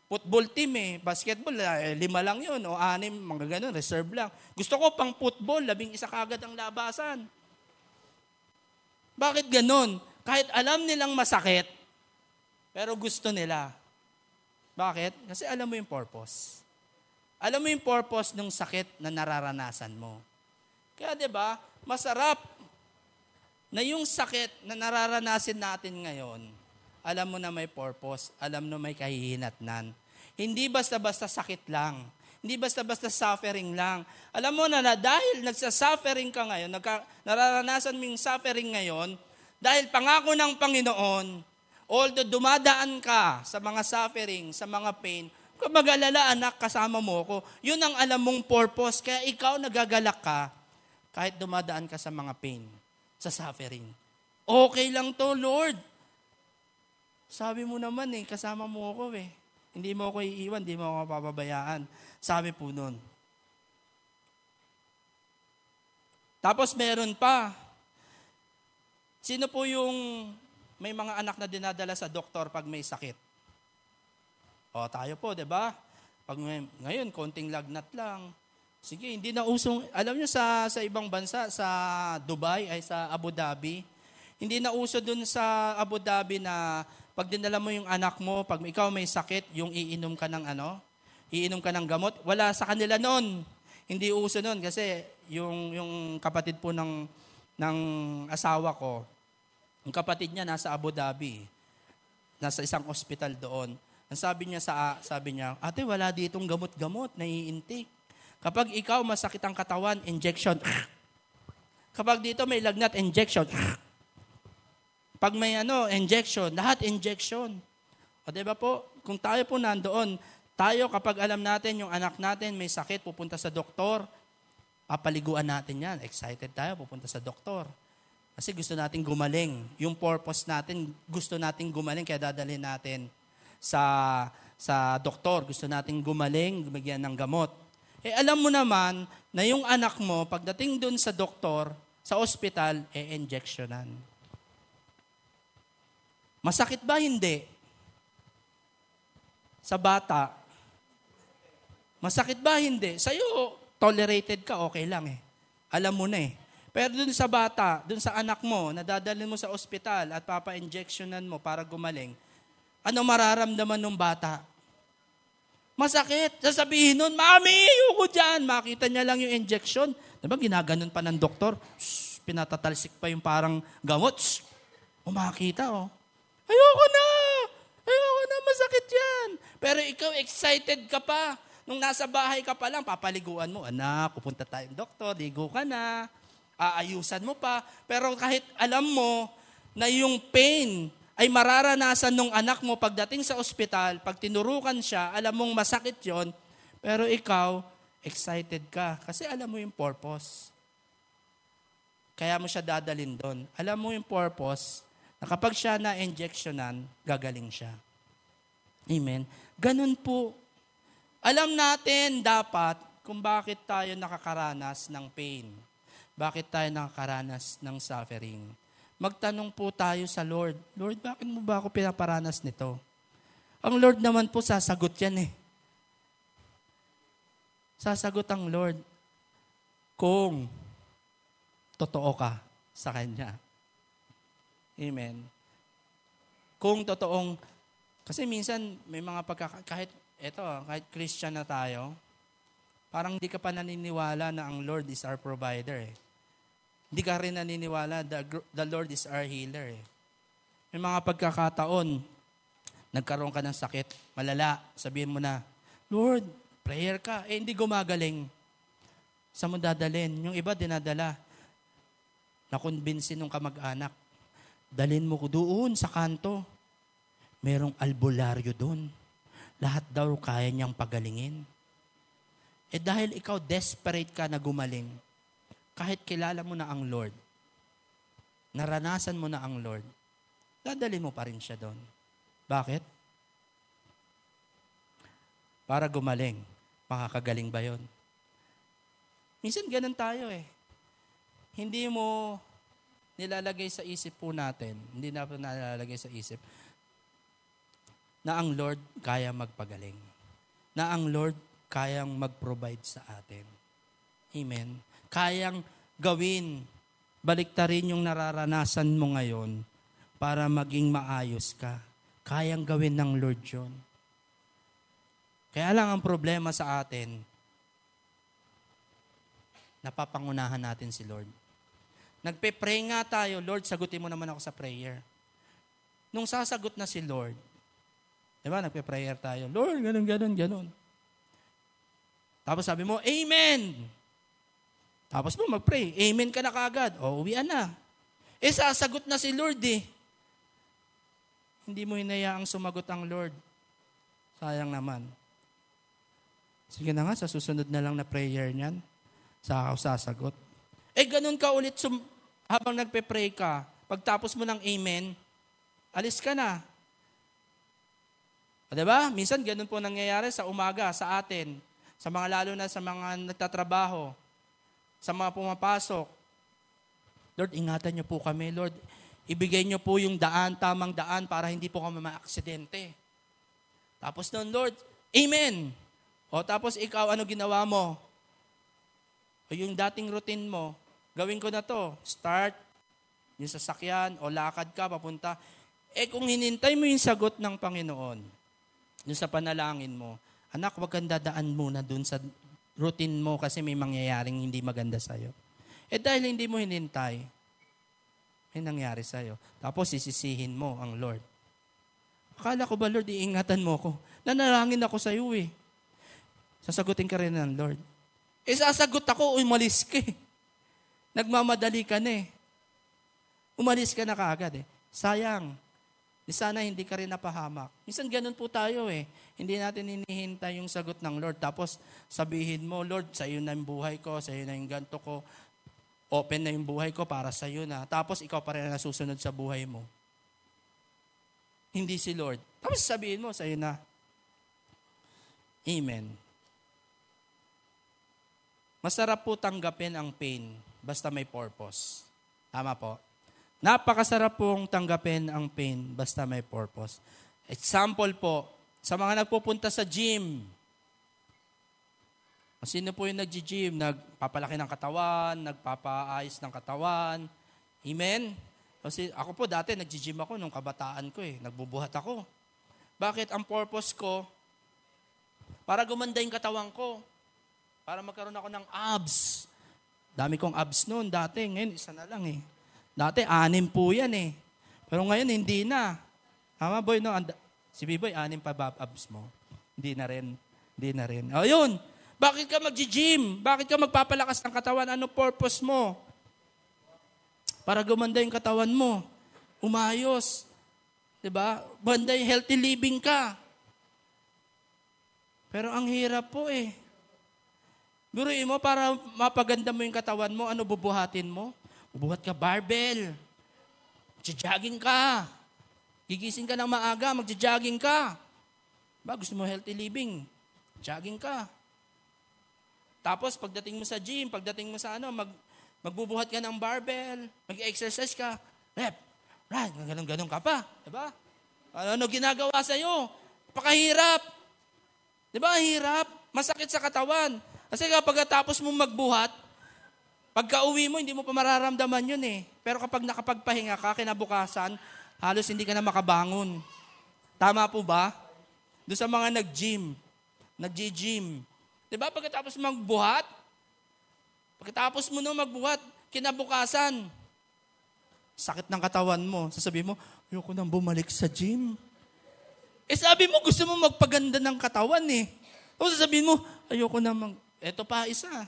Football team eh. Basketball, 5 lang yun o 6, mga ganun, reserve lang. Gusto ko pang football, 11 kagad ang labasan. Bakit ganun? Kahit alam nilang masakit, pero gusto nila. Bakit? Kasi alam mo yung purpose. Alam mo yung purpose ng sakit na nararanasan mo. Kaya diba, masarap na yung sakit na nararanasin natin ngayon, alam mo na may purpose, alam mo na may kahihinatnan. Hindi basta-basta sakit lang. Hindi basta-basta suffering lang. Alam mo na dahil nagsasuffering ka ngayon, nararanasan mo yung suffering ngayon, dahil pangako ng Panginoon, although dumadaan ka sa mga suffering, sa mga pain, kung mag-alala anak, kasama mo ko, yun ang alam mong purpose. Kaya ikaw nagagalak ka kahit dumadaan ka sa mga pain, sa suffering. Okay lang to, Lord. Sabi mo naman eh, kasama mo ko eh. Hindi mo ko iiwan, hindi mo ako papabayaan. Sabi po nun. Tapos meron pa. Sino po yung... May mga anak na dinadala sa doktor pag may sakit. O tayo po, 'di ba? Pag ngayon konting lagnat lang. Sige, hindi na usong alam niyo sa ibang bansa, sa Dubai ay sa Abu Dhabi, hindi na uso doon sa Abu Dhabi na pag dinala mo yung anak mo, pag ikaw may sakit, yung iinom ka ng iinom ka ng gamot. Wala sa kanila noon. Hindi uso noon kasi yung kapatid po ng asawa ko, ang kapatid niya nasa Abu Dhabi. Nasa isang ospital doon. Ang sabi niya "Ate, wala ditong gamot-gamot na i-intake. Kapag ikaw masakit ang katawan, injection. Kapag dito may lagnat, injection. Pag may injection, lahat injection." O 'di ba po? Kung tayo po nandoon, tayo kapag alam natin yung anak natin may sakit, pupunta sa doktor. Papaliguan natin 'yan. Excited tayo pupunta sa doktor. Kasi gusto natin gumaling. Yung purpose natin, gusto natin gumaling, kaya dadalhin natin sa doktor. Gusto natin gumaling, bigyan ng gamot. Eh alam mo naman na yung anak mo, pagdating dun sa doktor, sa ospital, injectionan. Masakit ba? Hindi. Sa bata, masakit ba? Hindi. Sa'yo, tolerated ka, okay lang eh. Alam mo na eh. Pero dun sa bata, dun sa anak mo, nadadalhin mo sa ospital at papa-injectionan mo para gumaling, ano mararamdaman ng bata? Masakit. Sasabihin nun, "Mami, ayoko dyan." Makita niya lang yung injection. Diba ginaganon pa ng doktor? Shhh, pinatatalsik pa yung parang gamot. Shhh. Makita, oh. "Ayoko na! Ayoko na, masakit yan." Pero ikaw, excited ka pa. Nung nasa bahay ka pa lang, papaliguan mo, "Anak, pupunta tayong doktor, ligo ka na." Aayusan mo pa, pero kahit alam mo na yung pain ay mararanasan ng anak mo pagdating sa ospital, pag tinurukan siya, alam mong masakit yon, pero ikaw, excited ka kasi alam mo yung purpose. Kaya mo siya dadalhin doon. Alam mo yung purpose na kapag siya na-injectionan, gagaling siya. Amen? Ganun po. Alam natin dapat kung bakit tayo nakakaranas ng pain. Bakit tayo nakakaranas ng suffering? Magtanong po tayo sa Lord, "Lord, bakit mo ba ako pinaparanas nito?" Ang Lord naman po sasagot yan eh. Sasagot ang Lord kung totoo ka sa Kanya. Amen. Kung totoong, kasi minsan may mga kahit Christian na tayo, Parang hindi ka pa naniniwala na ang Lord is our provider eh. Hindi ka rin naniniwala the Lord is our healer eh. May mga pagkakataon, nagkaroon ka ng sakit, malala, sabihin mo na, Lord, prayer ka, eh hindi gumagaling. Saan mo dadalhin? Yung iba dinadala. Nakonbinsin ng kamag-anak, dalhin mo ko doon sa kanto. Merong albularyo doon. Lahat daw kaya niyang pagalingin. Eh dahil ikaw desperate ka na gumaling, kahit kilala mo na ang Lord, naranasan mo na ang Lord, dadalhin mo pa rin siya doon. Bakit? Para gumaling. Makakagaling ba yun? Minsan ganun tayo eh. Hindi mo nilalagay sa isip po natin, hindi na po nilalagay sa isip, na ang Lord kaya magpagaling. Na ang Lord kayang mag-provide sa atin. Amen. Kayang gawin, baliktarin yung nararanasan mo ngayon para maging maayos ka. Kayang gawin ng Lord yun. Kaya lang ang problema sa atin, napapangunahan natin si Lord. Nagpe-pray nga tayo, Lord, sagutin mo naman ako sa prayer. Nung sasagot na si Lord, diba, nagpe-prayer tayo, Lord, ganun. Tapos sabi mo, Amen! Tapos mo mag-pray, Amen ka na kaagad. O, uwian na. Eh, sasagot na si Lord eh. Hindi mo hinayaang sumagot ang Lord. Sayang naman. Sige na nga, sa susunod na lang na prayer niyan, saka ako sasagot. Eh, ganun ka ulit habang nagpe-pray ka. Pagtapos mo ng Amen, alis ka na. O, diba? Minsan, ganun po nangyayari sa umaga, sa atin. Sa mga lalo na sa mga nagtatrabaho. Sa mga pumapasok. Lord, ingatan niyo po kami. Lord, ibigay niyo po yung daan, tamang daan para hindi po kami maaksidente. Tapos nun, Lord, Amen! O tapos ikaw, ano ginawa mo? O yung dating routine mo, gawin ko na to. Start, yung sasakyan, o lakad ka, papunta. Eh kung hinintay mo yung sagot ng Panginoon, yung sa panalangin mo, anak, wag kang dadaan muna dun sa routine mo kasi may mangyayaring hindi maganda sa'yo. Eh dahil hindi mo hinintay, may nangyari sa'yo. Tapos sisisihin mo ang Lord. Akala ko ba, Lord, iingatan mo ko? Nanalangin ako sa'yo eh. Sasagutin ka rin ng Lord. Eh, sasagot ako, umalis ka eh. Nagmamadali ka na eh. Umalis ka na kaagad eh. Sayang. Sana hindi ka rin napahamak. Minsan ganun po tayo eh. Hindi natin hinihintay yung sagot ng Lord. Tapos sabihin mo, Lord, sa'yo na yung buhay ko, sa'yo na yung ganto ko, open na yung buhay ko para sa'yo na. Tapos ikaw pa rin nasusunod sa buhay mo. Hindi si Lord. Tapos sabihin mo, sa'yo na. Amen. Masarap po tanggapin ang pain basta may purpose. Tama po. Napakasarap pong tanggapin ang pain basta may purpose. Example po, sa mga nagpupunta sa gym. Sino po yung nag-gym? Nagpapalaki ng katawan, nagpapaayos ng katawan. Amen? Kasi ako po dati, nag-gym ako nung kabataan ko eh. Nagbubuhat ako. Bakit? Ang purpose ko, para gumanda yung katawan ko. Para magkaroon ako ng abs. Dami kong abs noon dati. Ngayon, isa na lang eh. Dati, 6 po yan eh. Pero ngayon, hindi na. Tama, boy, no? Si Biboy, 6 pa ba abs mo? Hindi na rin. O, yun. Bakit ka mag-gym? Bakit ka magpapalakas ng katawan? Ano purpose mo? Para gumanda yung katawan mo. Umayos. Diba? Gumanda yung healthy living ka. Pero ang hirap po eh. Guruin mo, para mapaganda mo yung katawan mo, ano bubuhatin mo? Bubuhat ka barbell. Magja-jogging ka. Gigising ka ng maaga, magja-jogging ka. Ba, gusto mo healthy living? Jogging ka. Tapos pagdating mo sa gym, pagdating mo sa ano, magbubuhat ka ng barbell, mag-exercise ka. Rep, right, ganun-ganun ka pa. Diba? Ano ginagawa sa'yo? Napakahirap. Diba, hirap? Masakit sa katawan. Kasi kapag tapos mong magbuhat, pagka uwi mo, hindi mo pa mararamdaman yun eh. Pero kapag nakapagpahinga ka, kinabukasan, halos hindi ka na makabangon. Tama po ba? Doon sa mga nag-gym, Diba? Pagkatapos magbuhat, pagkatapos mo nung magbuhat, kinabukasan, sakit ng katawan mo. Sasabihin mo, ayoko nang bumalik sa gym. Eh sabi mo, gusto mo magpaganda ng katawan eh. O sasabihin mo, ayoko nang eto pa isa.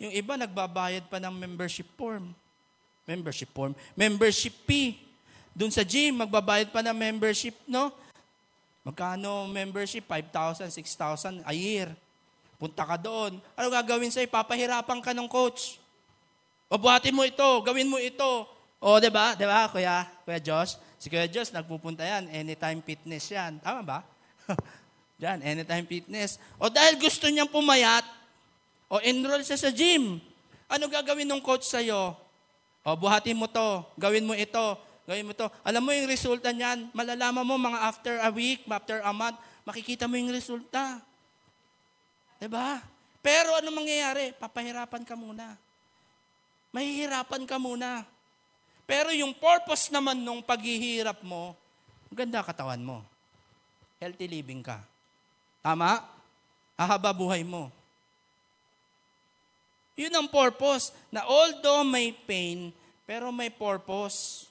Yung iba, nagbabayad pa ng membership form. Membership fee. Doon sa gym, magbabayad pa ng membership, no? Magkano membership? 5,000, 6,000 a year. Punta ka doon. Ano gagawin sa'yo? Papahirapan ka ng coach. Pabuhatin mo ito. Gawin mo ito. O, diba? Diba, Kuya Josh? Si Kuya Josh, nagpupunta yan. Anytime Fitness yan. Tama ba? Diyan, Anytime Fitness. O, dahil gusto niyang pumayat, o, enroll siya sa gym. Ano gagawin ng coach sa'yo? O, buhatin mo to. Gawin mo ito. Gawin mo to. Alam mo yung resulta niyan. Malalaman mo mga after a week, after a month, makikita mo yung resulta. Diba? Pero ano mangyayari? Papahirapan ka muna. Mahihirapan ka muna. Pero yung purpose naman nung paghihirap mo, ganda katawan mo. Healthy living ka. Tama? Ahaba buhay mo. Yun ang purpose. Na although may pain, pero may purpose.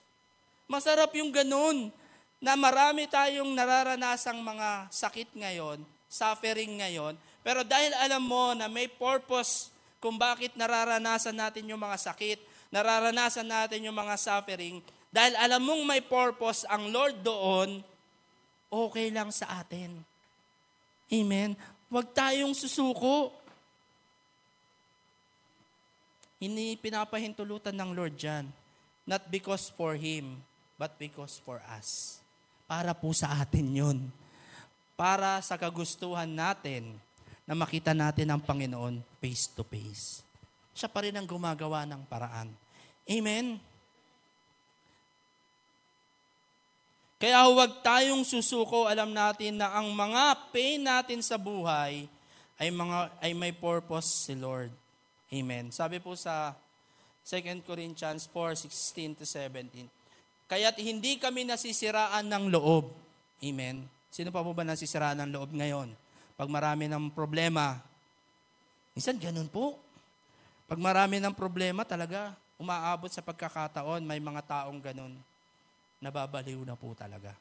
Masarap yung ganun. Na marami tayong nararanasang mga sakit ngayon, suffering ngayon, pero dahil alam mo na may purpose kung bakit nararanasan natin yung mga sakit, nararanasan natin yung mga suffering, dahil alam mong may purpose ang Lord doon, okay lang sa atin. Amen? Huwag tayong susuko. Hindi pinapahintulutan ng Lord dyan. Not because for Him, but because for us. Para po sa atin yun. Para sa kagustuhan natin, na makita natin ang Panginoon face to face. Siya pa rin ang gumagawa ng paraan. Amen? Kaya huwag tayong susuko, alam natin na ang mga pain natin sa buhay ay may purpose si Lord. Amen. Sabi po sa 2 Corinthians 4:16-17, kaya't hindi kami nasisiraan ng loob. Amen. Sino pa po ba nasisiraan ng loob ngayon? Pag marami ng problema, minsan ganun po. Pag marami ng problema talaga, umaabot sa pagkakataon, may mga taong ganun, nababaliw na po talaga.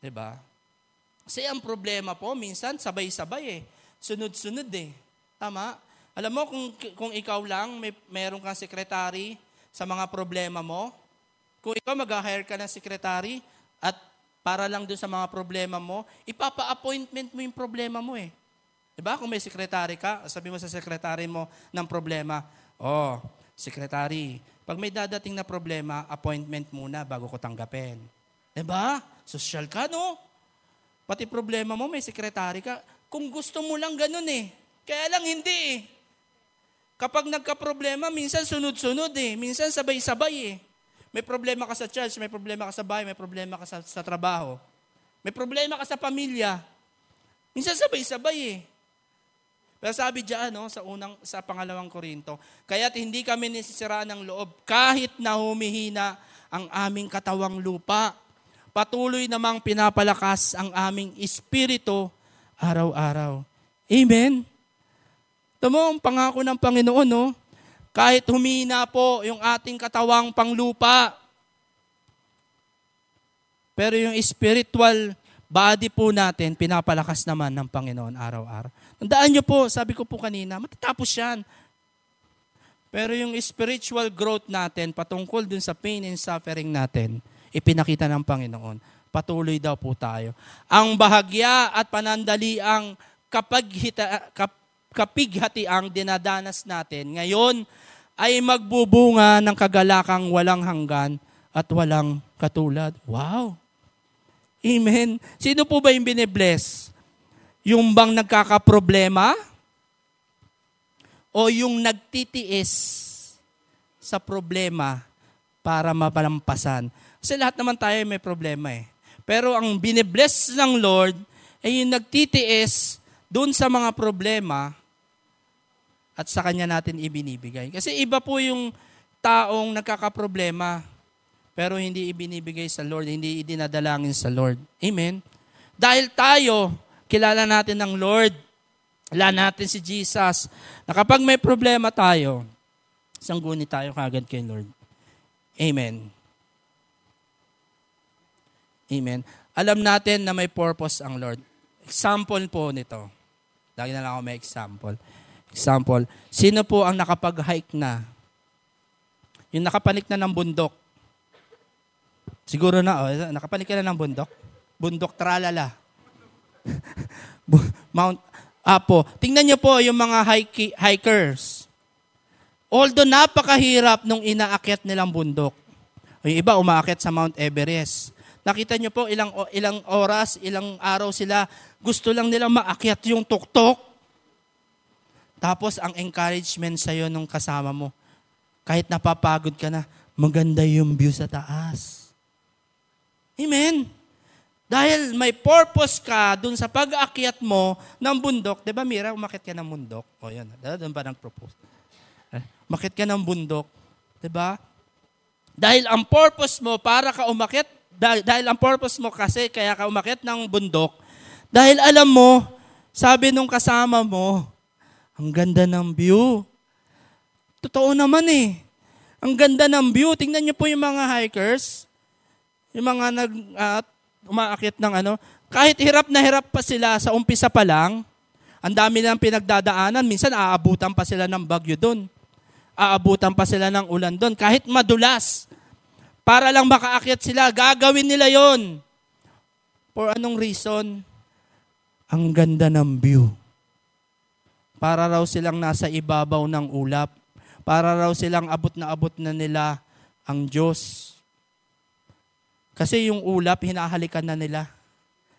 Diba? Kasi ang problema po, minsan sabay-sabay eh. Sunod-sunod eh. Tama? Alam mo, kung ikaw lang, meron kang secretary sa mga problema mo, kung ikaw mag-hire ka ng secretary at para lang doon sa mga problema mo, ipapa-appointment mo yung problema mo eh. Diba? Kung may sekretary ka, sabi mo sa sekretary mo ng problema, oh, sekretary, pag may dadating na problema, appointment muna bago ko tanggapin. Diba? Social ka, no? Pati problema mo, may sekretary ka. Kung gusto mo lang ganun eh. Kaya lang hindi eh. Kapag nagka-problema, minsan sunod-sunod eh. Minsan sabay-sabay eh. May problema ka sa church, may problema ka sa bahay, may problema ka sa trabaho. May problema ka sa pamilya. Minsan sabay-sabay eh. Pero sabi diyan, no, sa pangalawang Korinto, kaya't hindi kami nisisiraan ng loob kahit na humihina ang aming katawang lupa. Patuloy namang pinapalakas ang aming espiritu araw-araw. Amen? Ito mo, ang pangako ng Panginoon, no? Kahit humina po yung ating katawang panglupa. Pero yung spiritual body po natin, pinapalakas naman ng Panginoon araw-araw. Tandaan nyo po, sabi ko po kanina, matatapos yan. Pero yung spiritual growth natin, patungkol dun sa pain and suffering natin, ipinakita ng Panginoon. Patuloy daw po tayo. Ang bahagya at panandaliang kapighatiang dinadanas natin ngayon ay magbubunga ng kagalakang walang hanggan at walang katulad. Wow! Amen! Sino po ba yung binibless? Yung bang nagkakaproblema? O yung nagtitiis sa problema para mapalampasan? Kasi lahat naman tayo may problema eh. Pero ang binibless ng Lord ay yung nagtitiis doon sa mga problema at sa Kanya natin ibinibigay. Kasi iba po yung taong nagkakaproblema pero hindi ibinibigay sa Lord, hindi idinadalangin sa Lord. Amen? Dahil tayo, kilala natin ng Lord. Wala natin si Jesus na kapag may problema tayo, sangguni tayo kagad kay Lord. Amen. Amen. Alam natin na may purpose ang Lord. Example po nito. Lagi na lang ako may example. Example, sino po ang nakapag-hike na? Yung nakapanik na ng bundok. Siguro na, oh, nakapanik na ng bundok. Bundok tralala. Mount Apo. Tingnan niyo po yung mga hikers. Although napakahirap nung inaakyat nilang bundok. Yung iba umaakyat sa Mount Everest. Nakita niyo po ilang oras, ilang araw sila gusto lang nilang maakyat yung tuktok. Tapos ang encouragement sa'yo nung kasama mo. Kahit napapagod ka na, maganda yung view sa taas. Amen. Dahil may purpose ka dun sa pag-aakyat mo ng bundok. Di ba, Mira, umakyat ka ng bundok? O, yan. Doon ba nag-propose? Umakyat ka ng bundok. Di ba? Dahil ang purpose mo para ka umakyat, dahil ang purpose mo kasi kaya ka umakyat ng bundok, dahil alam mo, sabi nung kasama mo, ang ganda ng view. Totoo naman eh. Ang ganda ng view. Tingnan niyo po yung mga hikers, yung mga umaakit ng ano, kahit hirap na hirap pa sila sa umpisa pa lang, ang dami nilang pinagdadaanan, minsan aabutan pa sila ng bagyo doon. Aabutan pa sila ng ulan doon. Kahit madulas, para lang makaakyat sila, gagawin nila yon. For anong reason? Ang ganda ng view. Para raw silang nasa ibabaw ng ulap. Para raw silang abot na nila ang Diyos. Kasi yung ulap, hinahalikan na nila.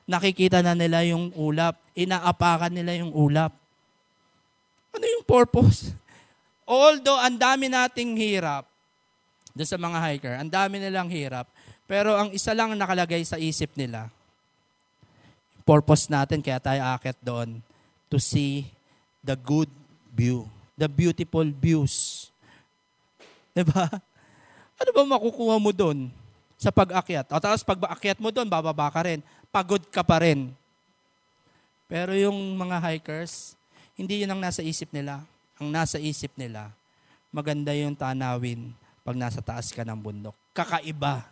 Nakikita na nila yung ulap. Inaapakan nila yung ulap. Ano yung purpose? Although, ang dami nating hirap, doon sa mga hiker, ang dami nilang hirap, pero ang isa lang nakalagay sa isip nila, purpose natin, kaya tayo aakyat doon, to see the good view, the beautiful views. Diba? Ano ba makukuha mo doon? Sa pag-akyat. O tapos pag-akyat mo doon, bababa ka rin. Pagod ka pa rin. Pero yung mga hikers, hindi yun ang nasa isip nila. Ang nasa isip nila, maganda yung tanawin pag nasa taas ka ng bundok. Kakaiba.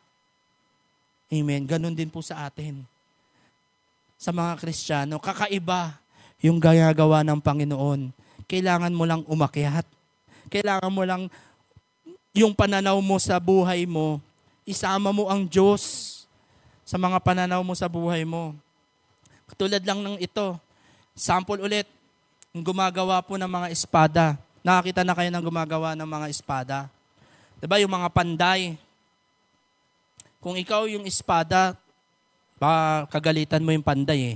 Amen. Ganun din po sa atin. Sa mga Kristiyano, kakaiba yung gagawa ng Panginoon. Kailangan mo lang umakyat. Kailangan mo lang yung pananaw mo sa buhay mo, isama mo ang Diyos sa mga pananaw mo sa buhay mo. Katulad lang ng ito. Sample ulit, yung gumagawa po ng mga espada. Nakakita na kayo ng gumagawa ng mga espada. Diba yung mga panday? Kung ikaw yung espada, baka kagalitan mo yung panday eh.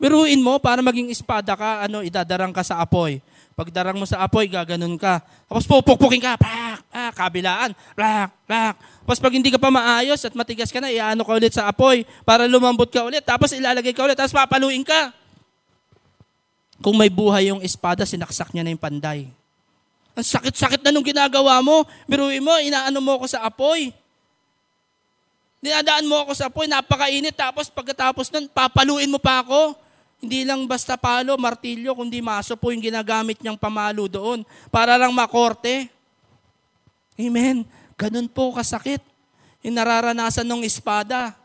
Biruin mo, para maging espada ka, idadarang ka sa apoy. Pagdarang mo sa apoy, gaganon ka. Tapos pupukpukin ka, plak, plak, kabilaan, plak, plak. Tapos pag hindi ka pa maayos at matigas ka na, iaano ka ulit sa apoy para lumambot ka ulit. Tapos ilalagay ka ulit, tapos papaluin ka. Kung may buhay yung espada, sinaksak niya na yung panday. Ang sakit-sakit na nung ginagawa mo. Biruin mo, inaano mo ako sa apoy. Dinadaan mo ako sa apoy, napakainit. Tapos pagkatapos nun, papaluin mo pa ako. Hindi lang basta palo, martilyo, kundi maso po yung ginagamit niyang pamalo doon para lang makorte. Amen. Ganun po kasakit yung nararanasan ng espada.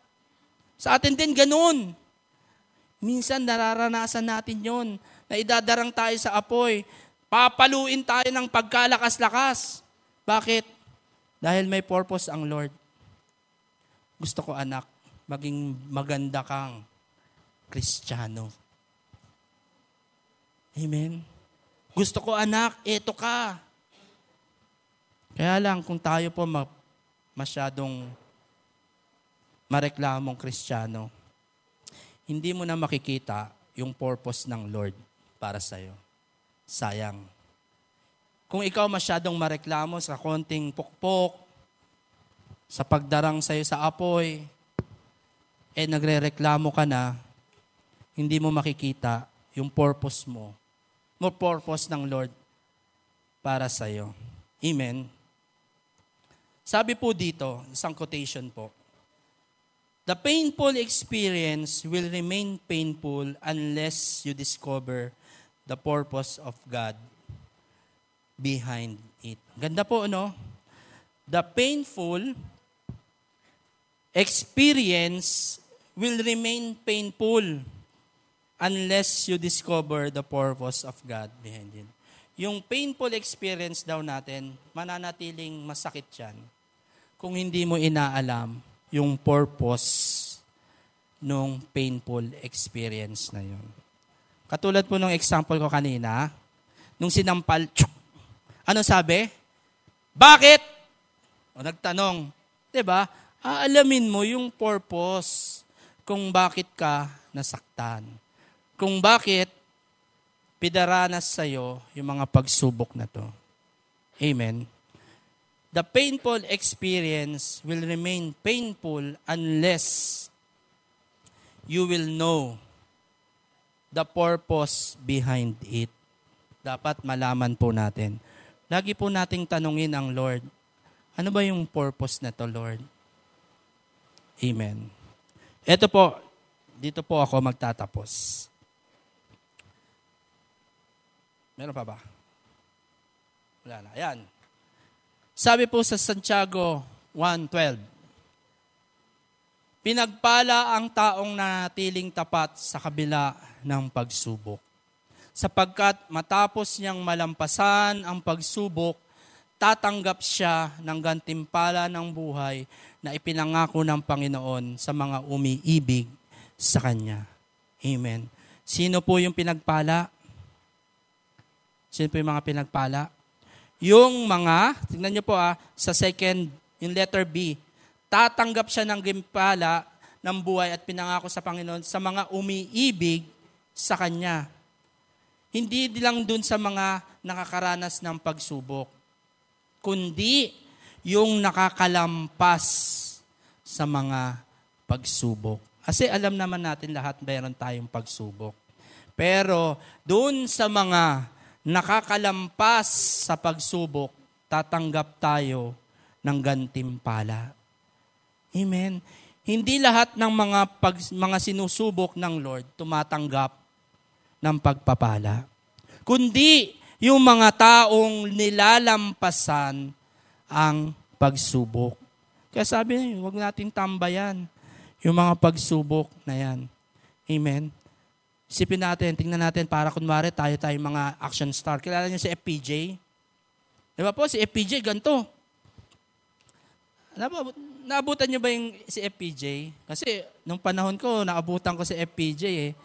Sa atin din ganun. Minsan nararanasan natin yon na idadarang tayo sa apoy. Papaluin tayo ng pagkalakas-lakas. Bakit? Dahil may purpose ang Lord. Gusto ko anak, maging maganda kang Kristiyano. Amen? Gusto ko anak, eto ka. Kaya lang kung tayo po masyadong mareklamong Kristiyano, hindi mo na makikita yung purpose ng Lord para sa'yo. Sayang. Kung ikaw masyadong mareklamo sa konting pukpok, sa pagdarang sa'yo sa apoy, nagrereklamo ka na, hindi mo makikita yung purpose mo purpose ng Lord para sa'yo. Amen. Sabi po dito, isang quotation po, the painful experience will remain painful unless you discover the purpose of God behind it. Ganda po, ano? The painful experience will remain painful unless you discover the purpose of God behind it. Yung painful experience daw natin, mananatiling masakit yan kung hindi mo inaalam yung purpose nung painful experience na yun. Katulad po nung example ko kanina, nung sinampal, ano sabi? Bakit? O nagtanong, diba? Aalamin mo yung purpose kung bakit ka nasaktan. Kung bakit pidaranas sa'yo yung mga pagsubok na to. Amen. The painful experience will remain painful unless you will know the purpose behind it. Dapat malaman po natin. Lagi po nating tanungin ang Lord, ano ba yung purpose na to, Lord? Amen. Ito po, dito po ako magtatapos. Meron pa ba? Wala na. Ayan. Sabi po sa Santiago 1:12, pinagpala ang taong natiling tapat sa kabila ng pagsubok. Sapagkat matapos niyang malampasan ang pagsubok, tatanggap siya ng gantimpala ng buhay na ipinangako ng Panginoon sa mga umiibig sa Kanya. Amen. Sino po yung pinagpala? Sino po yung mga pinagpala? Yung mga, tingnan nyo po sa second, yung letter B, tatanggap siya ng gimpala ng buhay at pinangako sa Panginoon sa mga umiibig sa Kanya. Hindi lang dun sa mga nakakaranas ng pagsubok, kundi yung nakakalampas sa mga pagsubok. Kasi alam naman natin lahat mayroon tayong pagsubok. Pero dun sa mga nakakalampas sa pagsubok, tatanggap tayo ng gantimpala. Amen. Hindi lahat ng mga sinusubok ng Lord tumatanggap ng pagpapala. Kundi yung mga taong nilalampasan ang pagsubok. Kaya sabi niya, huwag nating tambayan yung mga pagsubok na yan. Amen. Isipin natin, tingnan natin, para kunwari tayo mga action star. Kilala niyo si FPJ? Diba po, si FPJ ganito. Naabutan niyo ba yung si FPJ? Kasi nung panahon ko, naabutan ko si FPJ eh.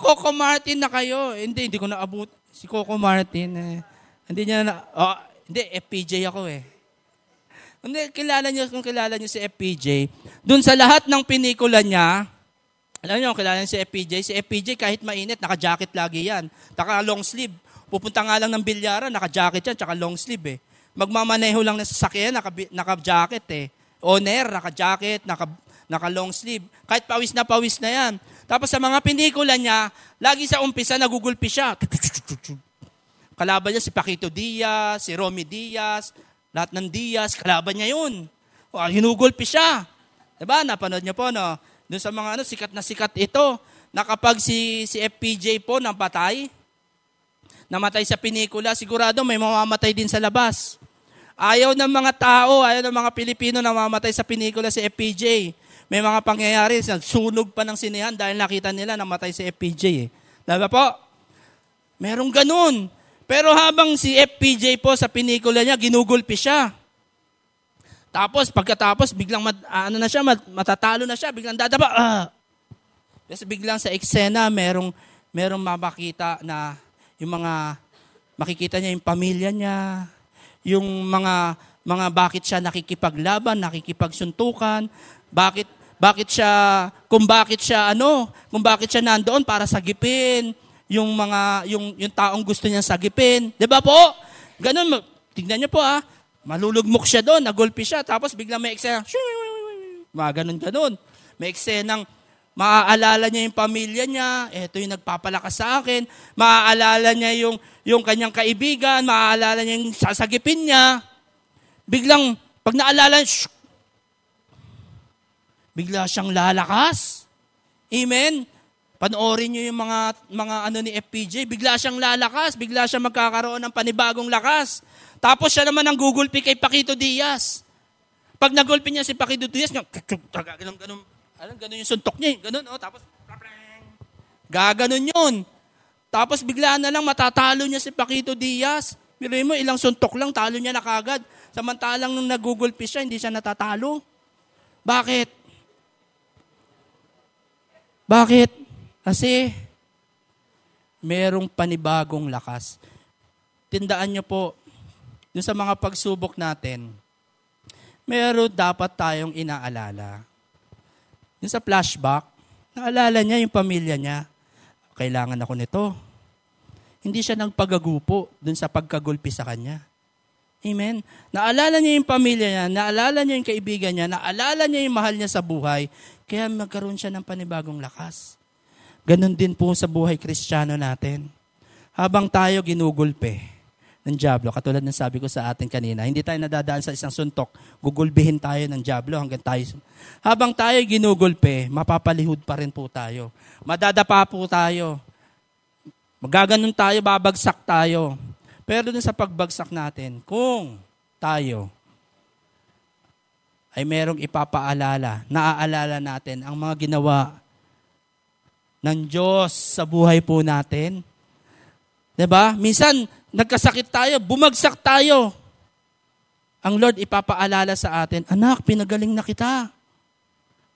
Coco Martin na kayo. Hindi ko naabot. Si Coco Martin. Hindi niya na... Oh, hindi, FPJ ako eh. Hindi, kung kilala niyo si FPJ, dun sa lahat ng pinikula niya, alam niyo, kilala niyo si FPJ. Si FPJ kahit mainit, naka-jacket lagi yan. Naka-long sleeve. Pupunta nga lang ng bilyara, naka-jacket yan, tsaka long sleeve eh. Magmamaneho lang na sasakyan, naka-jacket eh. Owner, naka-jacket, naka-long sleeve. Kahit pawis na yan. Tapos sa mga pinikula niya, lagi sa umpisa nagugulpi siya. Kalaban niya si Paquito Diaz, si Romi Diaz, lahat ng Diaz, kalaban niya yun. Hinugulpi siya. Diba? Napanood niyo po, no? Doon sa mga sikat na sikat ito, na kapag si FPJ po namatay sa pinikula, sigurado may mamamatay din sa labas. Ayaw ng mga tao, ayaw ng mga Pilipino na mamamatay sa pinikula si FPJ. May mga pangyayari, sunog pa ng sinehan dahil nakita nila namatay si FPJ. Eh. Diba po? Merong ganun. Pero habang si FPJ po sa pinikula niya, ginugulpi siya. Tapos pagkatapos, biglang matatalo na siya, biglang dadaba. Kasi biglang sa eksena, merong mabakita na yung mga, makikita niya yung pamilya niya, yung mga bakit siya nakikipaglaban, nakikipagsuntukan, bakit siya nandoon para sagipin yung taong gusto niyang sagipin. 'Di ba po? Ganun, tingnan niyo po malulugmok siya doon, nagulpi siya, tapos biglang may eksena. Ganun. May eksenang maaalala niya yung pamilya niya, eto yung nagpapalakas sa akin, maaalala niya yung kanyang kaibigan, maaalala niya yung sasagipin niya. Biglang pag naalala niya, bigla siyang lalakas. Amen? Panoorin nyo yung mga ano ni FPJ. Bigla siyang lalakas, bigla siyang magkakaroon ng panibagong lakas. Tapos siya naman ang gugulpi kay Paquito Diaz. Pag nagulpi niya si Paquito Diaz, ganun yung suntok niya. Ganun, oh, tapos, gaganon yun. Tapos bigla na lang matatalo niya si Paquito Diaz. Miray mo, ilang suntok lang, talo niya na kagad. Samantalang nung nagugulpi siya, hindi siya natatalo. Bakit? Kasi, merong panibagong lakas. Tindaan nyo po, dun sa mga pagsubok natin, meron dapat tayong inaalala. Dun sa flashback, naalala niya yung pamilya niya. Kailangan ako nito. Hindi siya nagpagagupo dun sa pagkagulpi sa kanya. Amen? Naalala niya yung pamilya niya, naalala niya yung kaibigan niya, naalala niya yung mahal niya sa buhay, kaya magkaroon siya ng panibagong lakas. Ganon din po sa buhay Kristiyano natin. Habang tayo ginugulpe ng dyablo, katulad ng sabi ko sa atin kanina, hindi tayo nadadaan sa isang suntok, gugulbihin tayo ng dyablo hanggang tayo. Habang tayo ginugulpe, mapapalihod pa rin po tayo. Madadapa po tayo. Magaganon tayo, babagsak tayo. Pero dun sa pagbagsak natin, kung tayo ay merong ipapaalala, naaalala natin ang mga ginawa ng Diyos sa buhay po natin. Diba? Minsan, nagkasakit tayo, bumagsak tayo. Ang Lord ipapaalala sa atin, anak, pinagaling na kita.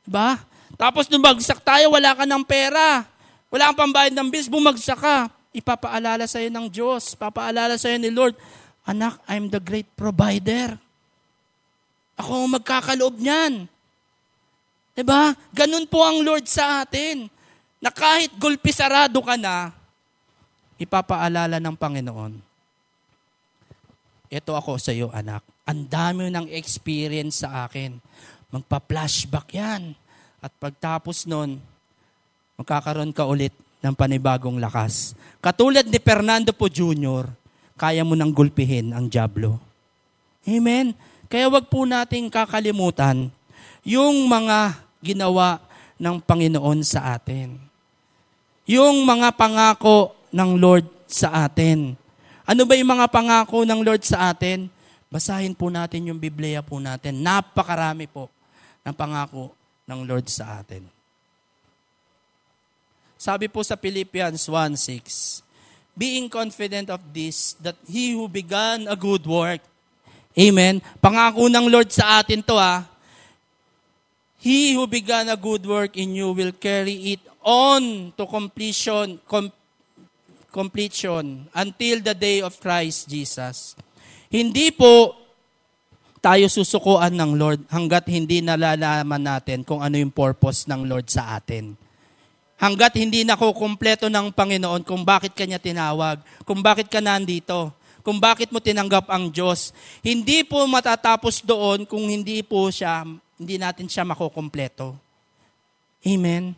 Diba? Tapos nung bagsak tayo, wala ka ng pera. Wala kang pambayad ng bills, bumagsak ka. Ipapaalala sa'yo ng Diyos, papaalala sa'yo ni Lord, anak, I'm the great provider. Ako ang magkakaloob niyan. Diba? Ganun po ang Lord sa atin. Na kahit gulpi sarado ka na, ipapaalala ng Panginoon. Ito ako sa'yo, anak. Ang dami ng experience sa akin. Magpa-flashback yan. At pagtapos nun, magkakaroon ka ulit ng panibagong lakas. Katulad ni Fernando Po Jr., kaya mo nang gulpihin ang dyablo. Amen? Kaya wag po nating kakalimutan yung mga ginawa ng Panginoon sa atin. Yung mga pangako ng Lord sa atin. Ano ba yung mga pangako ng Lord sa atin? Basahin po natin yung Biblia po natin. Napakarami po ng pangako ng Lord sa atin. Sabi po sa Philippians 1:6, being confident of this, that he who began a good work, amen, pangako ng Lord sa atin to ha, he who began a good work in you will carry it on to completion, completion until the day of Christ Jesus. Hindi po tayo susukuan ng Lord hanggat hindi nalalaman natin kung ano yung purpose ng Lord sa atin. Hanggat hindi nakukumpleto ng Panginoon kung bakit ka niya tinawag, kung bakit ka nandito, kung bakit mo tinanggap ang Diyos. Hindi po matatapos doon kung hindi natin siya makukumpleto. Amen?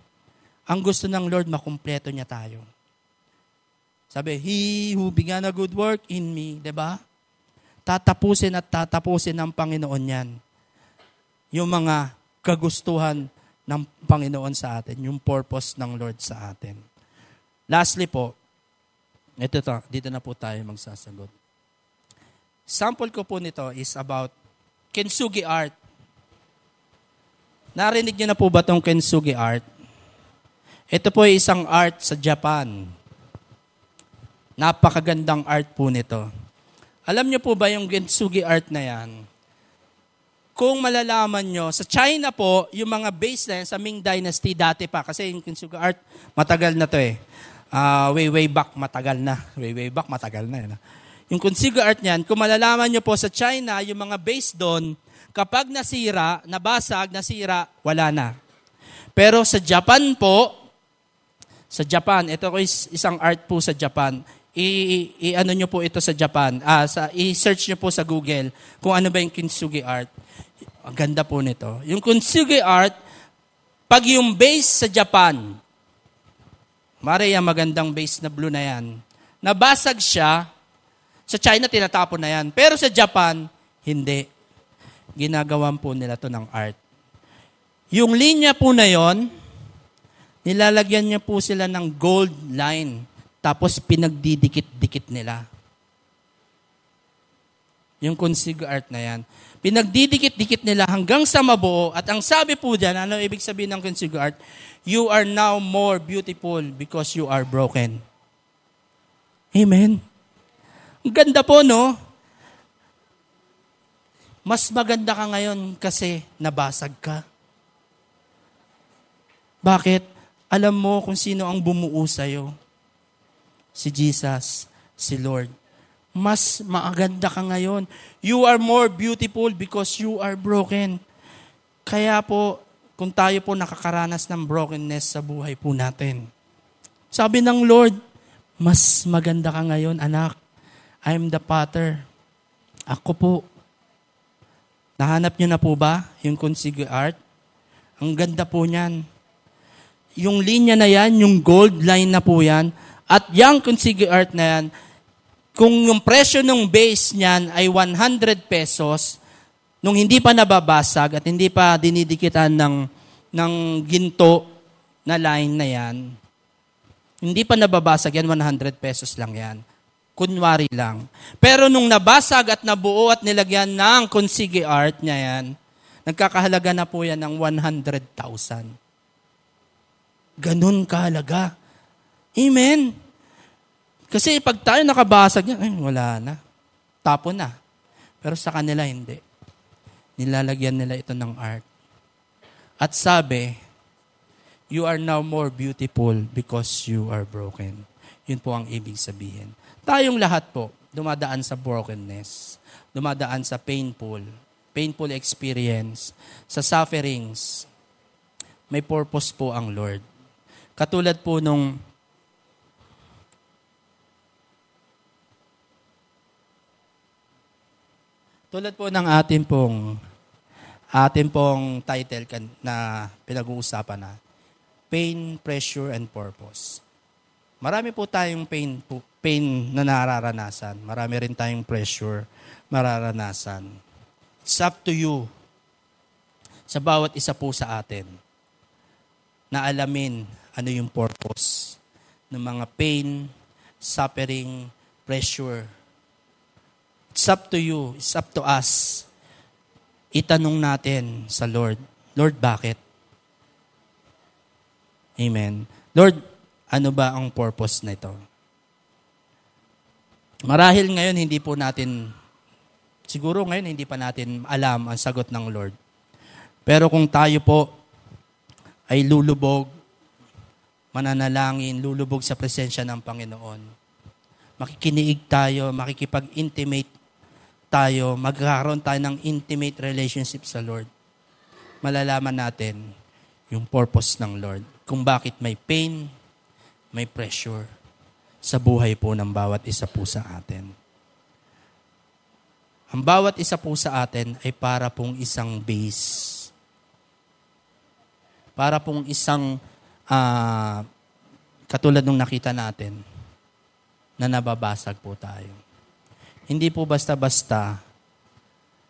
Ang gusto ng Lord, makumpleto niya tayo. Sabi, he who began a good work in me, diba? Tatapusin at tatapusin ng Panginoon yan. Yung mga kagustuhan ng Panginoon sa atin, yung purpose ng Lord sa atin. Lastly po, dito na po tayo magsasagot. Sample ko po nito is about Kintsugi art. Narinig niyo na po ba itong Kintsugi art? Ito po ay isang art sa Japan. Napakagandang art po nito. Alam niyo po ba yung Kintsugi art na yan? Kung malalaman nyo, sa China po, yung mga base na yan, sa Ming Dynasty dati pa. Kasi yung Kintsugi art, matagal na to eh. Way back, matagal na. Yung Kintsugi art niyan, kung malalaman nyo po sa China, yung mga base doon, kapag nasira, nabasag, wala na. Pero sa Japan po, ito ko isang art po sa Japan. I-ano nyo po ito sa Japan. I-search nyo po sa Google kung ano ba yung Kintsugi art. Ang ganda po nito. Yung Kintsugi art, pag yung base sa Japan, Maria, magandang base na blue na yan, nabasag siya, sa China tinatapon na yan. Pero sa Japan, hindi. Ginagawan po nila to ng art. Yung linya po na yon, nilalagyan niya po sila ng gold line, tapos pinagdidikit-dikit nila. Yung consigo art na yan. Pinagdidikit-dikit nila hanggang sa mabuo. At ang sabi po dyan, ano ibig sabihin ng consigo art? You are now more beautiful because you are broken. Amen? Ang ganda po, no? Mas maganda ka ngayon kasi nabasag ka. Bakit? Alam mo kung sino ang bumuo sa'yo. Si Jesus, si Lord. Mas maganda ka ngayon. You are more beautiful because you are broken. Kaya po, kung tayo po nakakaranas ng brokenness sa buhay po natin, sabi ng Lord, mas maganda ka ngayon, anak. I am the potter. Ako po. Nahanap niyo na po ba yung consigo art? Ang ganda po niyan. Yung linya na yan, yung gold line na po yan, at yung consigo art na yan, kung yung presyo ng base niyan ay 100 pesos, nung hindi pa nababasag at hindi pa dinidikitan ng ginto na line na yan, hindi pa nababasag yan, 100 pesos lang yan. Kunwari lang. Pero nung nabasag at nabuo at nilagyan ng consigo art niya yan, nagkakahalaga na po yan ng 100,000. Ganun kahalaga. Amen? Kasi pag tayo nakabasag yan, ay, wala na. Tapo na. Pero sa kanila, hindi. Nilalagyan nila ito ng art. At sabi, you are now more beautiful because you are broken. Yun po ang ibig sabihin. Tayong lahat po, dumadaan sa brokenness. Dumadaan sa painful experience, sa sufferings. May purpose po ang Lord. Katulad po nung ating pong title na pinag-uusapan na Pain, Pressure, and Purpose. Marami po tayong pain na nararanasan. Marami rin tayong pressure mararanasan. It's up to you sa bawat isa po sa atin na alamin ano yung purpose ng mga pain, suffering, pressure. It's up to you. It's up to us. Itanong natin sa Lord. Lord, bakit? Amen. Lord, ano ba ang purpose na ito? Marahil ngayon, hindi pa natin alam ang sagot ng Lord. Pero kung tayo po ay lulubog, mananalangin, lulubog sa presensya ng Panginoon, makikinig tayo, makikipag-intimate tayo, magkakaroon tayo ng intimate relationship sa Lord, malalaman natin yung purpose ng Lord. Kung bakit may pain, may pressure sa buhay po ng bawat isa po sa atin. Ang bawat isa po sa atin ay para pong isang base. Para pong isang, katulad nung nakita natin, na nababasag po tayo. Hindi po basta-basta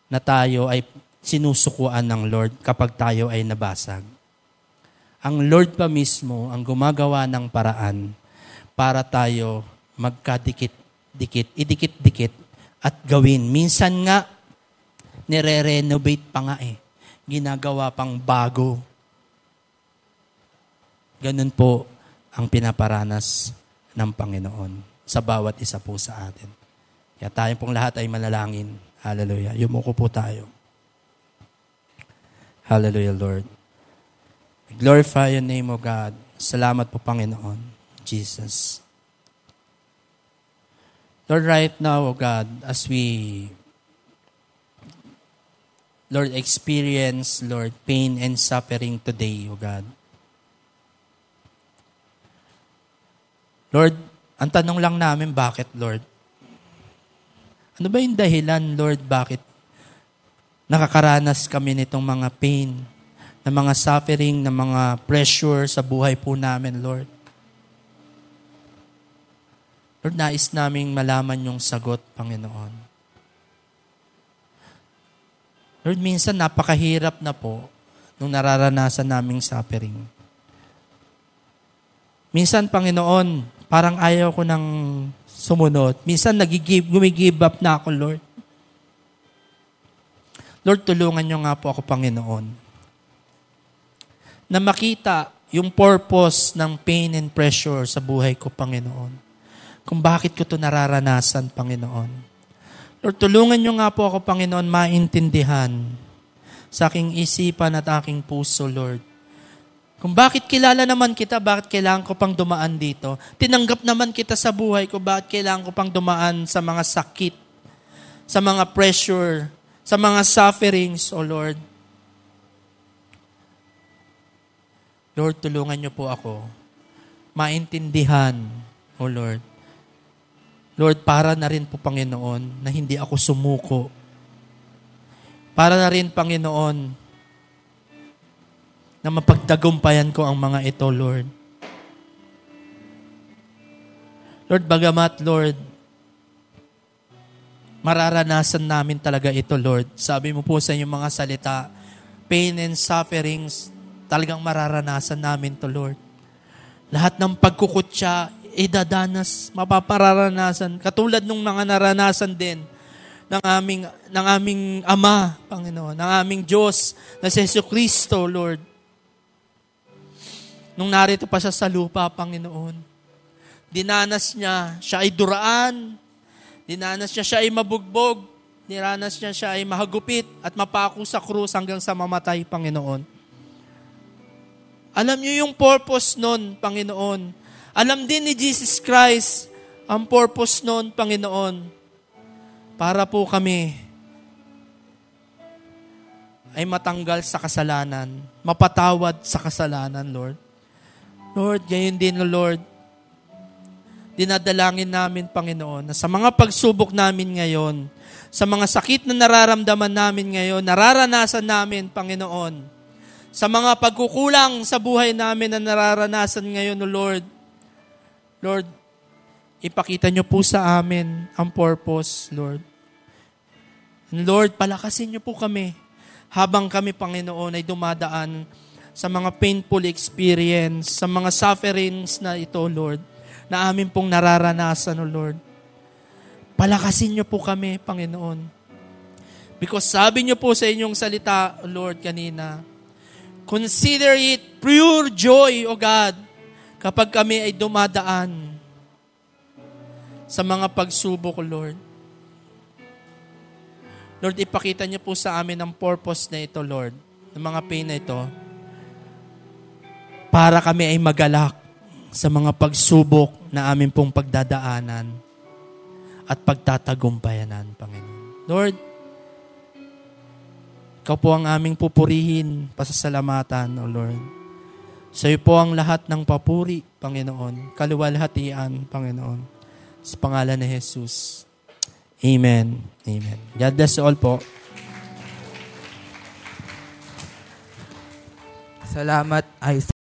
na tayo ay sinusukuan ng Lord kapag tayo ay nabasag. Ang Lord pa mismo ang gumagawa ng paraan para tayo magkadikit-dikit, idikit-dikit at gawin. Minsan nga, nire-renovate pa nga eh. Ginagawa pang bago. Ganun po ang pinaparanas ng Panginoon sa bawat isa po sa atin. Kaya tayo pong lahat ay manalangin. Hallelujah. Yumuko po tayo. Hallelujah, Lord. Glorify your name, O God. Salamat po, Panginoon. Jesus. Lord, right now, O God, as we, Lord, experience, Lord, pain and suffering today, O God. Lord, ang tanong lang namin, bakit, Lord? Ano ba yung dahilan, Lord, bakit nakakaranas kami nitong mga pain, ng mga suffering, ng mga pressure sa buhay po namin, Lord? Lord, nais naming malaman yung sagot, Panginoon. Lord, minsan napakahirap na po nung nararanasan naming suffering. Minsan, Panginoon, parang ayaw ko ng sumunod. Minsan, gumigive up na ako, Lord. Lord, tulungan niyo nga po ako, Panginoon, na makita yung purpose ng pain and pressure sa buhay ko, Panginoon. Kung bakit ko ito nararanasan, Panginoon. Lord, tulungan niyo nga po ako, Panginoon, maintindihan sa aking isipan at aking puso, Lord. Kung bakit kilala naman kita, bakit kailangan ko pang dumaan dito? Tinanggap naman kita sa buhay ko, bakit kailangan ko pang dumaan sa mga sakit, sa mga pressure, sa mga sufferings, O Lord. Lord, tulungan niyo po ako maintindihan, O Lord. Lord, para na rin po, Panginoon, na hindi ako sumuko. Para na rin, Panginoon, na mapagtagumpayan ko ang mga ito, Lord. Lord, bagamat, Lord, mararanasan namin talaga ito, Lord. Sabi mo po sa inyong mga salita, pain and sufferings, talagang mararanasan namin to, Lord. Lahat ng pagkukutya, idadanas, mapapararanasan. Katulad nung mga naranasan din ng aming Ama, Panginoon, ng aming Diyos, na si Hesus Kristo, Lord. Nung narito pa siya sa lupa, Panginoon, dinanas niya, siya ay duraan, dinanas niya siya ay mabugbog, dinanas niya siya ay mahagupit at mapako sa krus hanggang sa mamatay, Panginoon. Alam niyo yung purpose nun, Panginoon. Alam din ni Jesus Christ ang purpose nun, Panginoon. Para po kami ay matanggal sa kasalanan, mapatawad sa kasalanan, Lord. Lord, gayon din, Lord, dinadalangin namin, Panginoon, na sa mga pagsubok namin ngayon, sa mga sakit na nararamdaman namin ngayon, nararanasan namin, Panginoon, sa mga pagkukulang sa buhay namin na nararanasan ngayon, Lord, Lord, ipakita niyo po sa amin ang purpose, Lord. Lord, palakasin niyo po kami habang kami, Panginoon, ay dumadaan sa mga painful experience, sa mga sufferings na ito, Lord, na amin pong nararanasan, O Lord. Palakasin niyo po kami, Panginoon. Because sabi niyo po sa inyong salita, O Lord, kanina, consider it pure joy, O God, kapag kami ay dumadaan sa mga pagsubok, O Lord. Lord, ipakita niyo po sa amin ang purpose na ito, Lord, ng mga pain na ito, para kami ay magalak sa mga pagsubok na amin pong pagdadaanan at pagtatagumpayanan, Panginoon. Lord, Ikaw po ang aming pupurihin, pasasalamatan, O Lord. Sa iyo po ang lahat ng papuri, Panginoon. Kaluwalhatian, Panginoon. Sa pangalan ni Jesus. Amen. Amen. God bless you all po. Salamat, Isaac.